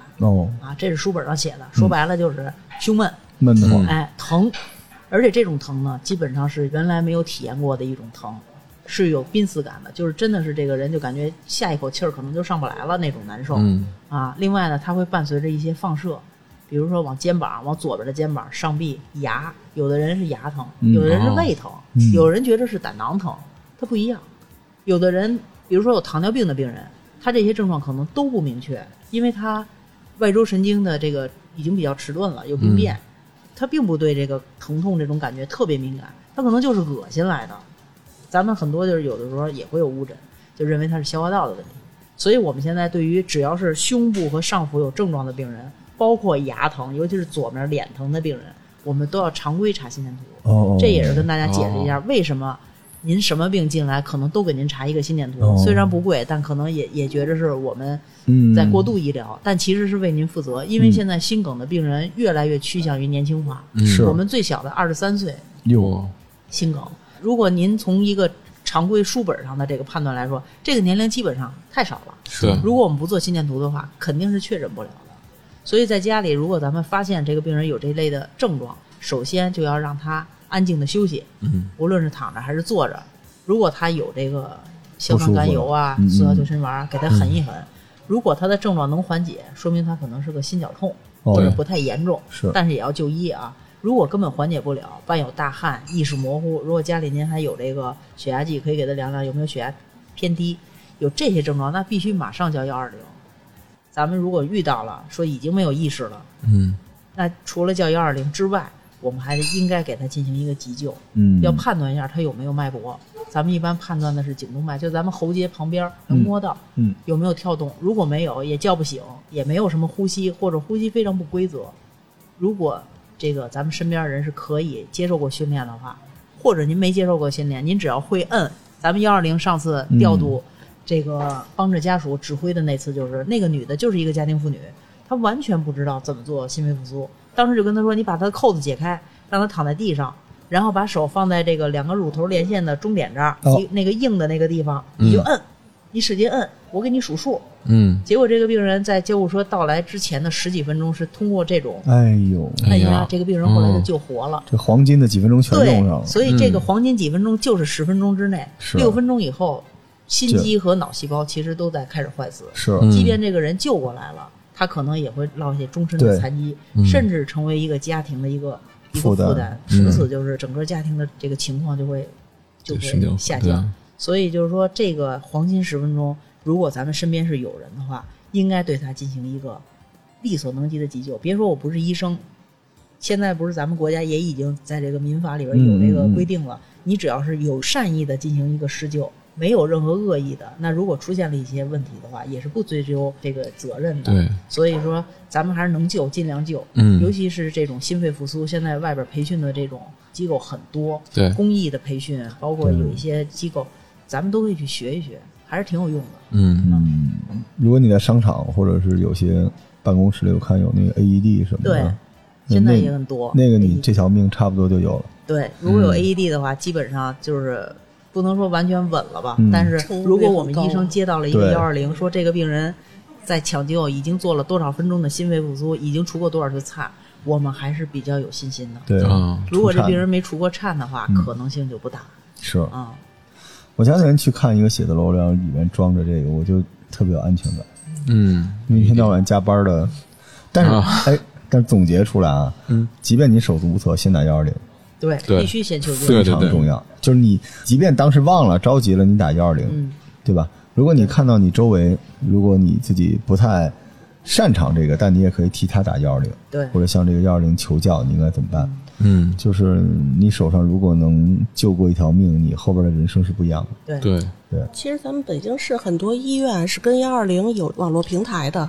啊，这是书本上写的，说白了就是胸闷，闷得慌，哎，疼，而且这种疼呢，基本上是原来没有体验过的一种疼，是有濒死感的，就是真的是这个人就感觉下一口气儿可能就上不来了那种难受。啊，另外呢，它会伴随着一些放射。比如说往肩膀，往左边的肩膀、上臂、牙，有的人是牙疼，有的人是胃疼，有人觉得是胆囊疼，它不一样。有的人，比如说有糖尿病的病人，他这些症状可能都不明确，因为他外周神经的这个已经比较迟钝了，有病变，他并不对这个疼痛这种感觉特别敏感，他可能就是恶心来的。咱们很多就是有的时候也会有误诊，就认为它是消化道的问题。所以我们现在对于只要是胸部和上腹有症状的病人，包括牙疼，尤其是左面脸疼的病人，我们都要常规查心电图。这也是跟大家解释一下，为什么您什么病进来，可能都给您查一个心电图。虽然不贵，但可能也觉得是我们在过度医疗，但其实是为您负责。因为现在心梗的病人越来越趋向于年轻化，我们最小的23岁有心梗。如果您从一个常规书本上的这个判断来说，这个年龄基本上太少了。是，如果我们不做心电图的话，肯定是确诊不了。所以在家里，如果咱们发现这个病人有这类的症状，首先就要让他安静的休息，无论是躺着还是坐着。如果他有这个硝酸甘油啊、四幺救生丸，给他狠一狠。如果他的症状能缓解，说明他可能是个心绞痛或者不太严重，是，但是也要就医啊。如果根本缓解不了，伴有大汗、意识模糊，如果家里您还有这个血压计，可以给他量量有没有血压偏低，有这些症状，那必须马上叫120。咱们如果遇到了说已经没有意识了，嗯，那除了叫120之外，我们还应该给他进行一个急救，嗯，要判断一下他有没有脉搏。咱们一般判断的是颈动脉，就咱们喉结旁边能摸到，嗯，有没有跳动？如果没有，也叫不醒，也没有什么呼吸，或者呼吸非常不规则。如果这个咱们身边人是可以接受过训练的话，或者您没接受过训练，您只要会摁，咱们120上次调度这个帮着家属指挥的那次，就是那个女的就是一个家庭妇女，她完全不知道怎么做心肺复苏，当时就跟她说，你把她的扣子解开，让她躺在地上，然后把手放在这个两个乳头连线的中点这儿，哦，那个硬的那个地方，你就摁，你使劲摁，我给你数数。嗯，结果这个病人在救护车到来之前的十几分钟是通过这种，哎呦，哎呀，这个病人后来就救活了。这黄金的几分钟全用上了，所以这个黄金几分钟就是10分钟之内，6分钟以后，心肌和脑细胞其实都在开始坏死。是，即便这个人救过来了，他可能也会落下终身的残疾，甚至成为一个家庭的一个负担，从此就是整个家庭的这个情况就会下降，啊，所以就是说这个黄金10分钟，如果咱们身边是有人的话，应该对他进行一个力所能及的急救。别说我不是医生，现在不是咱们国家也已经在这个民法里边有这个规定了，你只要是有善意的进行一个施救，没有任何恶意的，那如果出现了一些问题的话，也是不追究这个责任的。对，所以说咱们还是能救尽量救，嗯，尤其是这种心肺复苏，现在外边培训的这种机构很多，对，公益的培训，包括有一些机构，咱们都可以去学一学，还是挺有用的。嗯，如果你在商场或者是有些办公室里，我看有那个 AED 什么的，对，现在也很多。那个你这条命差不多就有了。对，如果有 AED 的话，基本上就是。不能说完全稳了吧，但是如果我们医生接到了一个120，说这个病人在抢救已经做了多少分钟的心肺复苏，已经除过多少次颤，我们还是比较有信心的。对，如果这病人没除过颤的话，可能性就不大。是啊，我前两天去看一个写字楼，然后里面装着这个，我就特别有安全感。嗯，因为一天到晚加班的，但是但总结出来啊，即便你手足无措，先打120。对，必须先求救，非常重要。就是你，即便当时忘了、着急了，你打120，对吧？如果你看到你周围，如果你自己不太擅长这个，但你也可以替他打120，对，或者向这个120求教，你应该怎么办？嗯，就是你手上如果能救过一条命，你后边的人生是不一样的。对对，其实咱们北京市很多医院是跟120有网络平台的，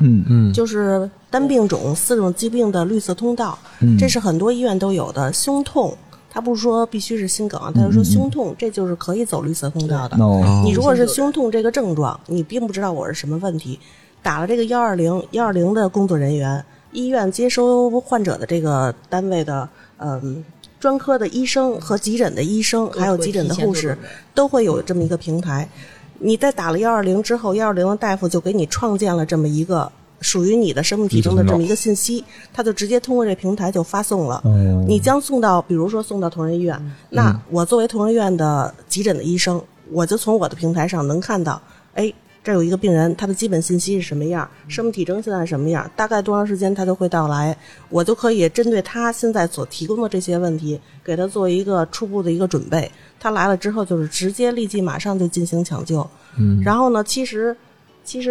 就是单病种4种疾病的绿色通道，这是很多医院都有的，胸痛。他不是说必须是心梗，他是说胸痛，这就是可以走绿色通道的。你如果是胸痛这个症状，你并不知道我是什么问题，打了这个120的工作人员，医院接收患者的这个单位的专科的医生和急诊的医生，还有急诊的护士，都会有这么一个平台。你在打了120之后，120的大夫就给你创建了这么一个属于你的生命体征的这么一个信息，他就直接通过这平台就发送了。你将送到，比如说送到同仁医院，那我作为同仁医院的急诊的医生，我就从我的平台上能看到，哎，这有一个病人，他的基本信息是什么样，生命体征现在是什么样，大概多长时间他就会到来，我就可以针对他现在所提供的这些问题，给他做一个初步的一个准备。他来了之后，就是直接立即马上就进行抢救。然后呢，其实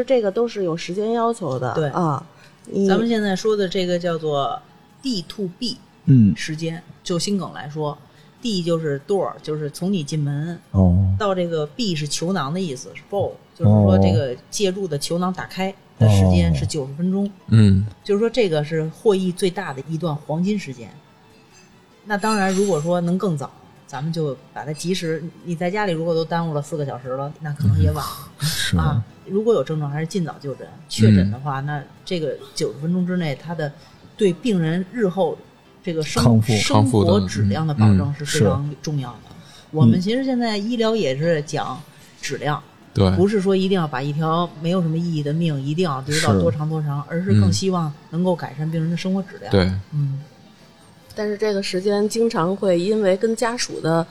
这个都是有时间要求的。对啊，咱们现在说的这个叫做 D to B， 时间就心梗来说 ，D 就是 door， 就是从你进门，到这个 B 是球囊的意思，是 ball， 就是说这个介入的球囊打开的时间是90分钟。就是说这个是获益最大的一段黄金时间。那当然，如果说能更早，咱们就把它及时。你在家里如果都耽误了4个小时了，那可能也晚了啊。如果有症状，还是尽早就诊。确诊的话，那这个90分钟之内，它的对病人日后这个生活质量的保证是非常重要的。我们其实现在医疗也是讲质量，对，不是说一定要把一条没有什么意义的命一定要留到多长，而是更希望能够改善病人的生活质量。对，但是这个时间经常会因为跟家属的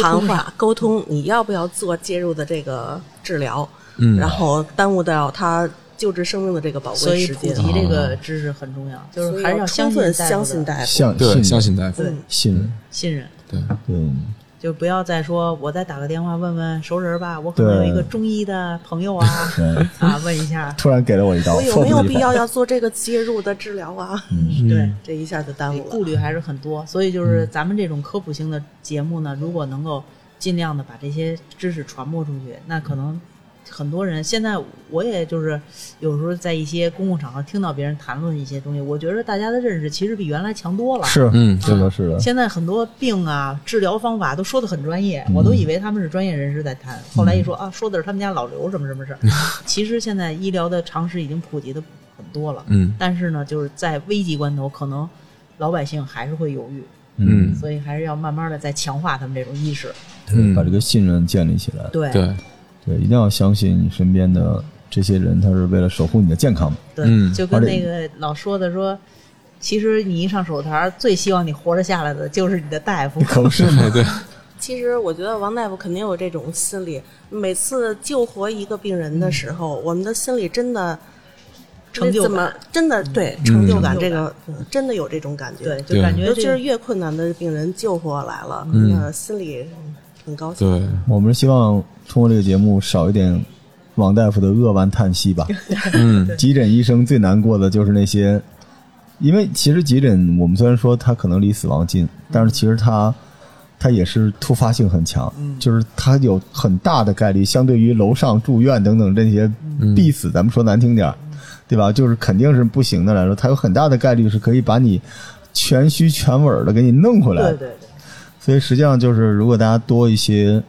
谈话沟通，你要不要做介入的这个治疗？嗯，然后耽误到他救治生命的这个宝贵时间。所以普及这个知识很重要，就是还是要充分相信大夫，相信大夫，信任，对，嗯。就不要再说我再打个电话问问熟人吧，我可能有一个中医的朋友啊，啊问一下，突然给了我一刀，我有没有必要要做这个介入的治疗啊？嗯，对，这一下子耽误了，顾虑还是很多。所以就是咱们这种科普性的节目呢，如果能够尽量的把这些知识传播出去，那可能很多人，现在我也就是有时候在一些公共场合听到别人谈论一些东西，我觉得大家的认识其实比原来强多了。是，嗯，是的，是的。现在很多病啊、治疗方法都说得很专业，我都以为他们是专业人士在谈，后来一说啊，说的是他们家老刘什么事。其实现在医疗的常识已经普及的很多了，嗯，但是呢，就是在危急关头，可能老百姓还是会犹豫。嗯，所以还是要慢慢的再强化他们这种意识，嗯，把这个信任建立起来。对对。对，一定要相信你身边的这些人，他是为了守护你的健康。对，就跟那个老说的说，其实你一上手台，最希望你活着下来的就是你的大夫。可不是吗？对。其实我觉得王大夫肯定有这种心理，每次救活一个病人的时候，我们的心里真的成就感，真的对成就感，这个真的有这种感觉。对，就感觉尤其是越困难的病人救活来了，心里很高兴。对，我们希望通过这个节目少一点王大夫的扼腕叹息吧。嗯，急诊医生最难过的就是那些，因为其实急诊我们虽然说他可能离死亡近，但是其实他也是突发性很强，就是他有很大的概率相对于楼上住院等等这些必死，咱们说难听点对吧，就是肯定是不行的来说，他有很大的概率是可以把你全虚全尾的给你弄回来。对对对。所以实际上就是，如果大家多一些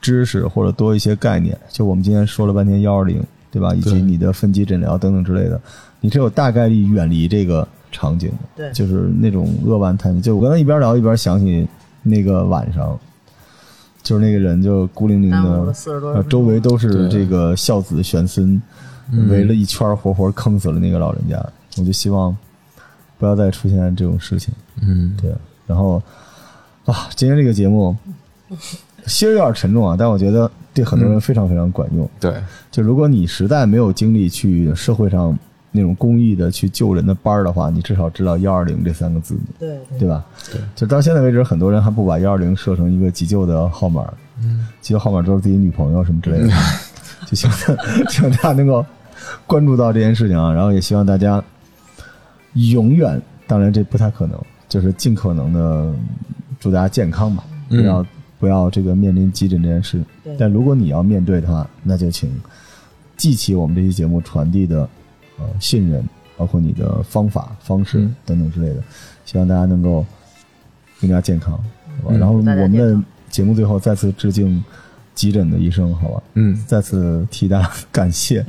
知识或者多一些概念，就我们今天说了半天120，对吧？以及你的分级诊疗等等之类的，你是有大概率远离这个场景的。对，就是那种扼腕叹息。就我刚才一边聊一边想起那个晚上，就是那个人就孤零零的，周围都是这个孝子玄孙，围了一圈，活活坑死了那个老人家。我就希望不要再出现这种事情。嗯，对。然后。啊，今天这个节目其实有点沉重啊，但我觉得对很多人非常非常管用。对，就如果你实在没有精力去社会上那种公益的去救人的班的话，你至少知道120这三个字，对对吧？对，就到现在为止，很多人还不把120设成一个急救的号码，急救号码都是自己女朋友什么之类的，就希望大家能够关注到这件事情啊，然后也希望大家永远，当然这不太可能，就是尽可能的。祝大家健康吧，不要这个面临急诊这件事。但如果你要面对的话，那就请记起我们这期节目传递的信任，包括你的方法、方式等等之类的。希望大家能够更加健康。然后我们的节目最后再次致敬急诊的医生，好吧？嗯，再次替大家感谢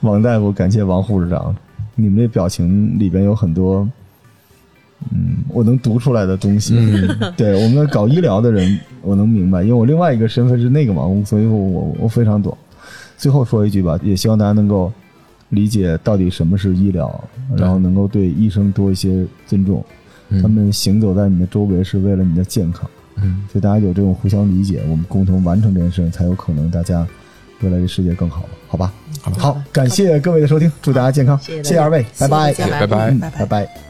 王大夫，感谢王护士长。你们这表情里边有很多。嗯，我能读出来的东西，对我们搞医疗的人，我能明白，因为我另外一个身份是那个嘛，所以我非常懂。最后说一句吧，也希望大家能够理解到底什么是医疗，然后能够对医生多一些尊重，他们行走在你的周围是为了你的健康，所以大家有这种互相理解，我们共同完成这件事，才有可能大家未来这世界更好，好吧？好，感谢各位的收听，祝大家健康，谢谢二位，拜拜，拜拜，拜拜。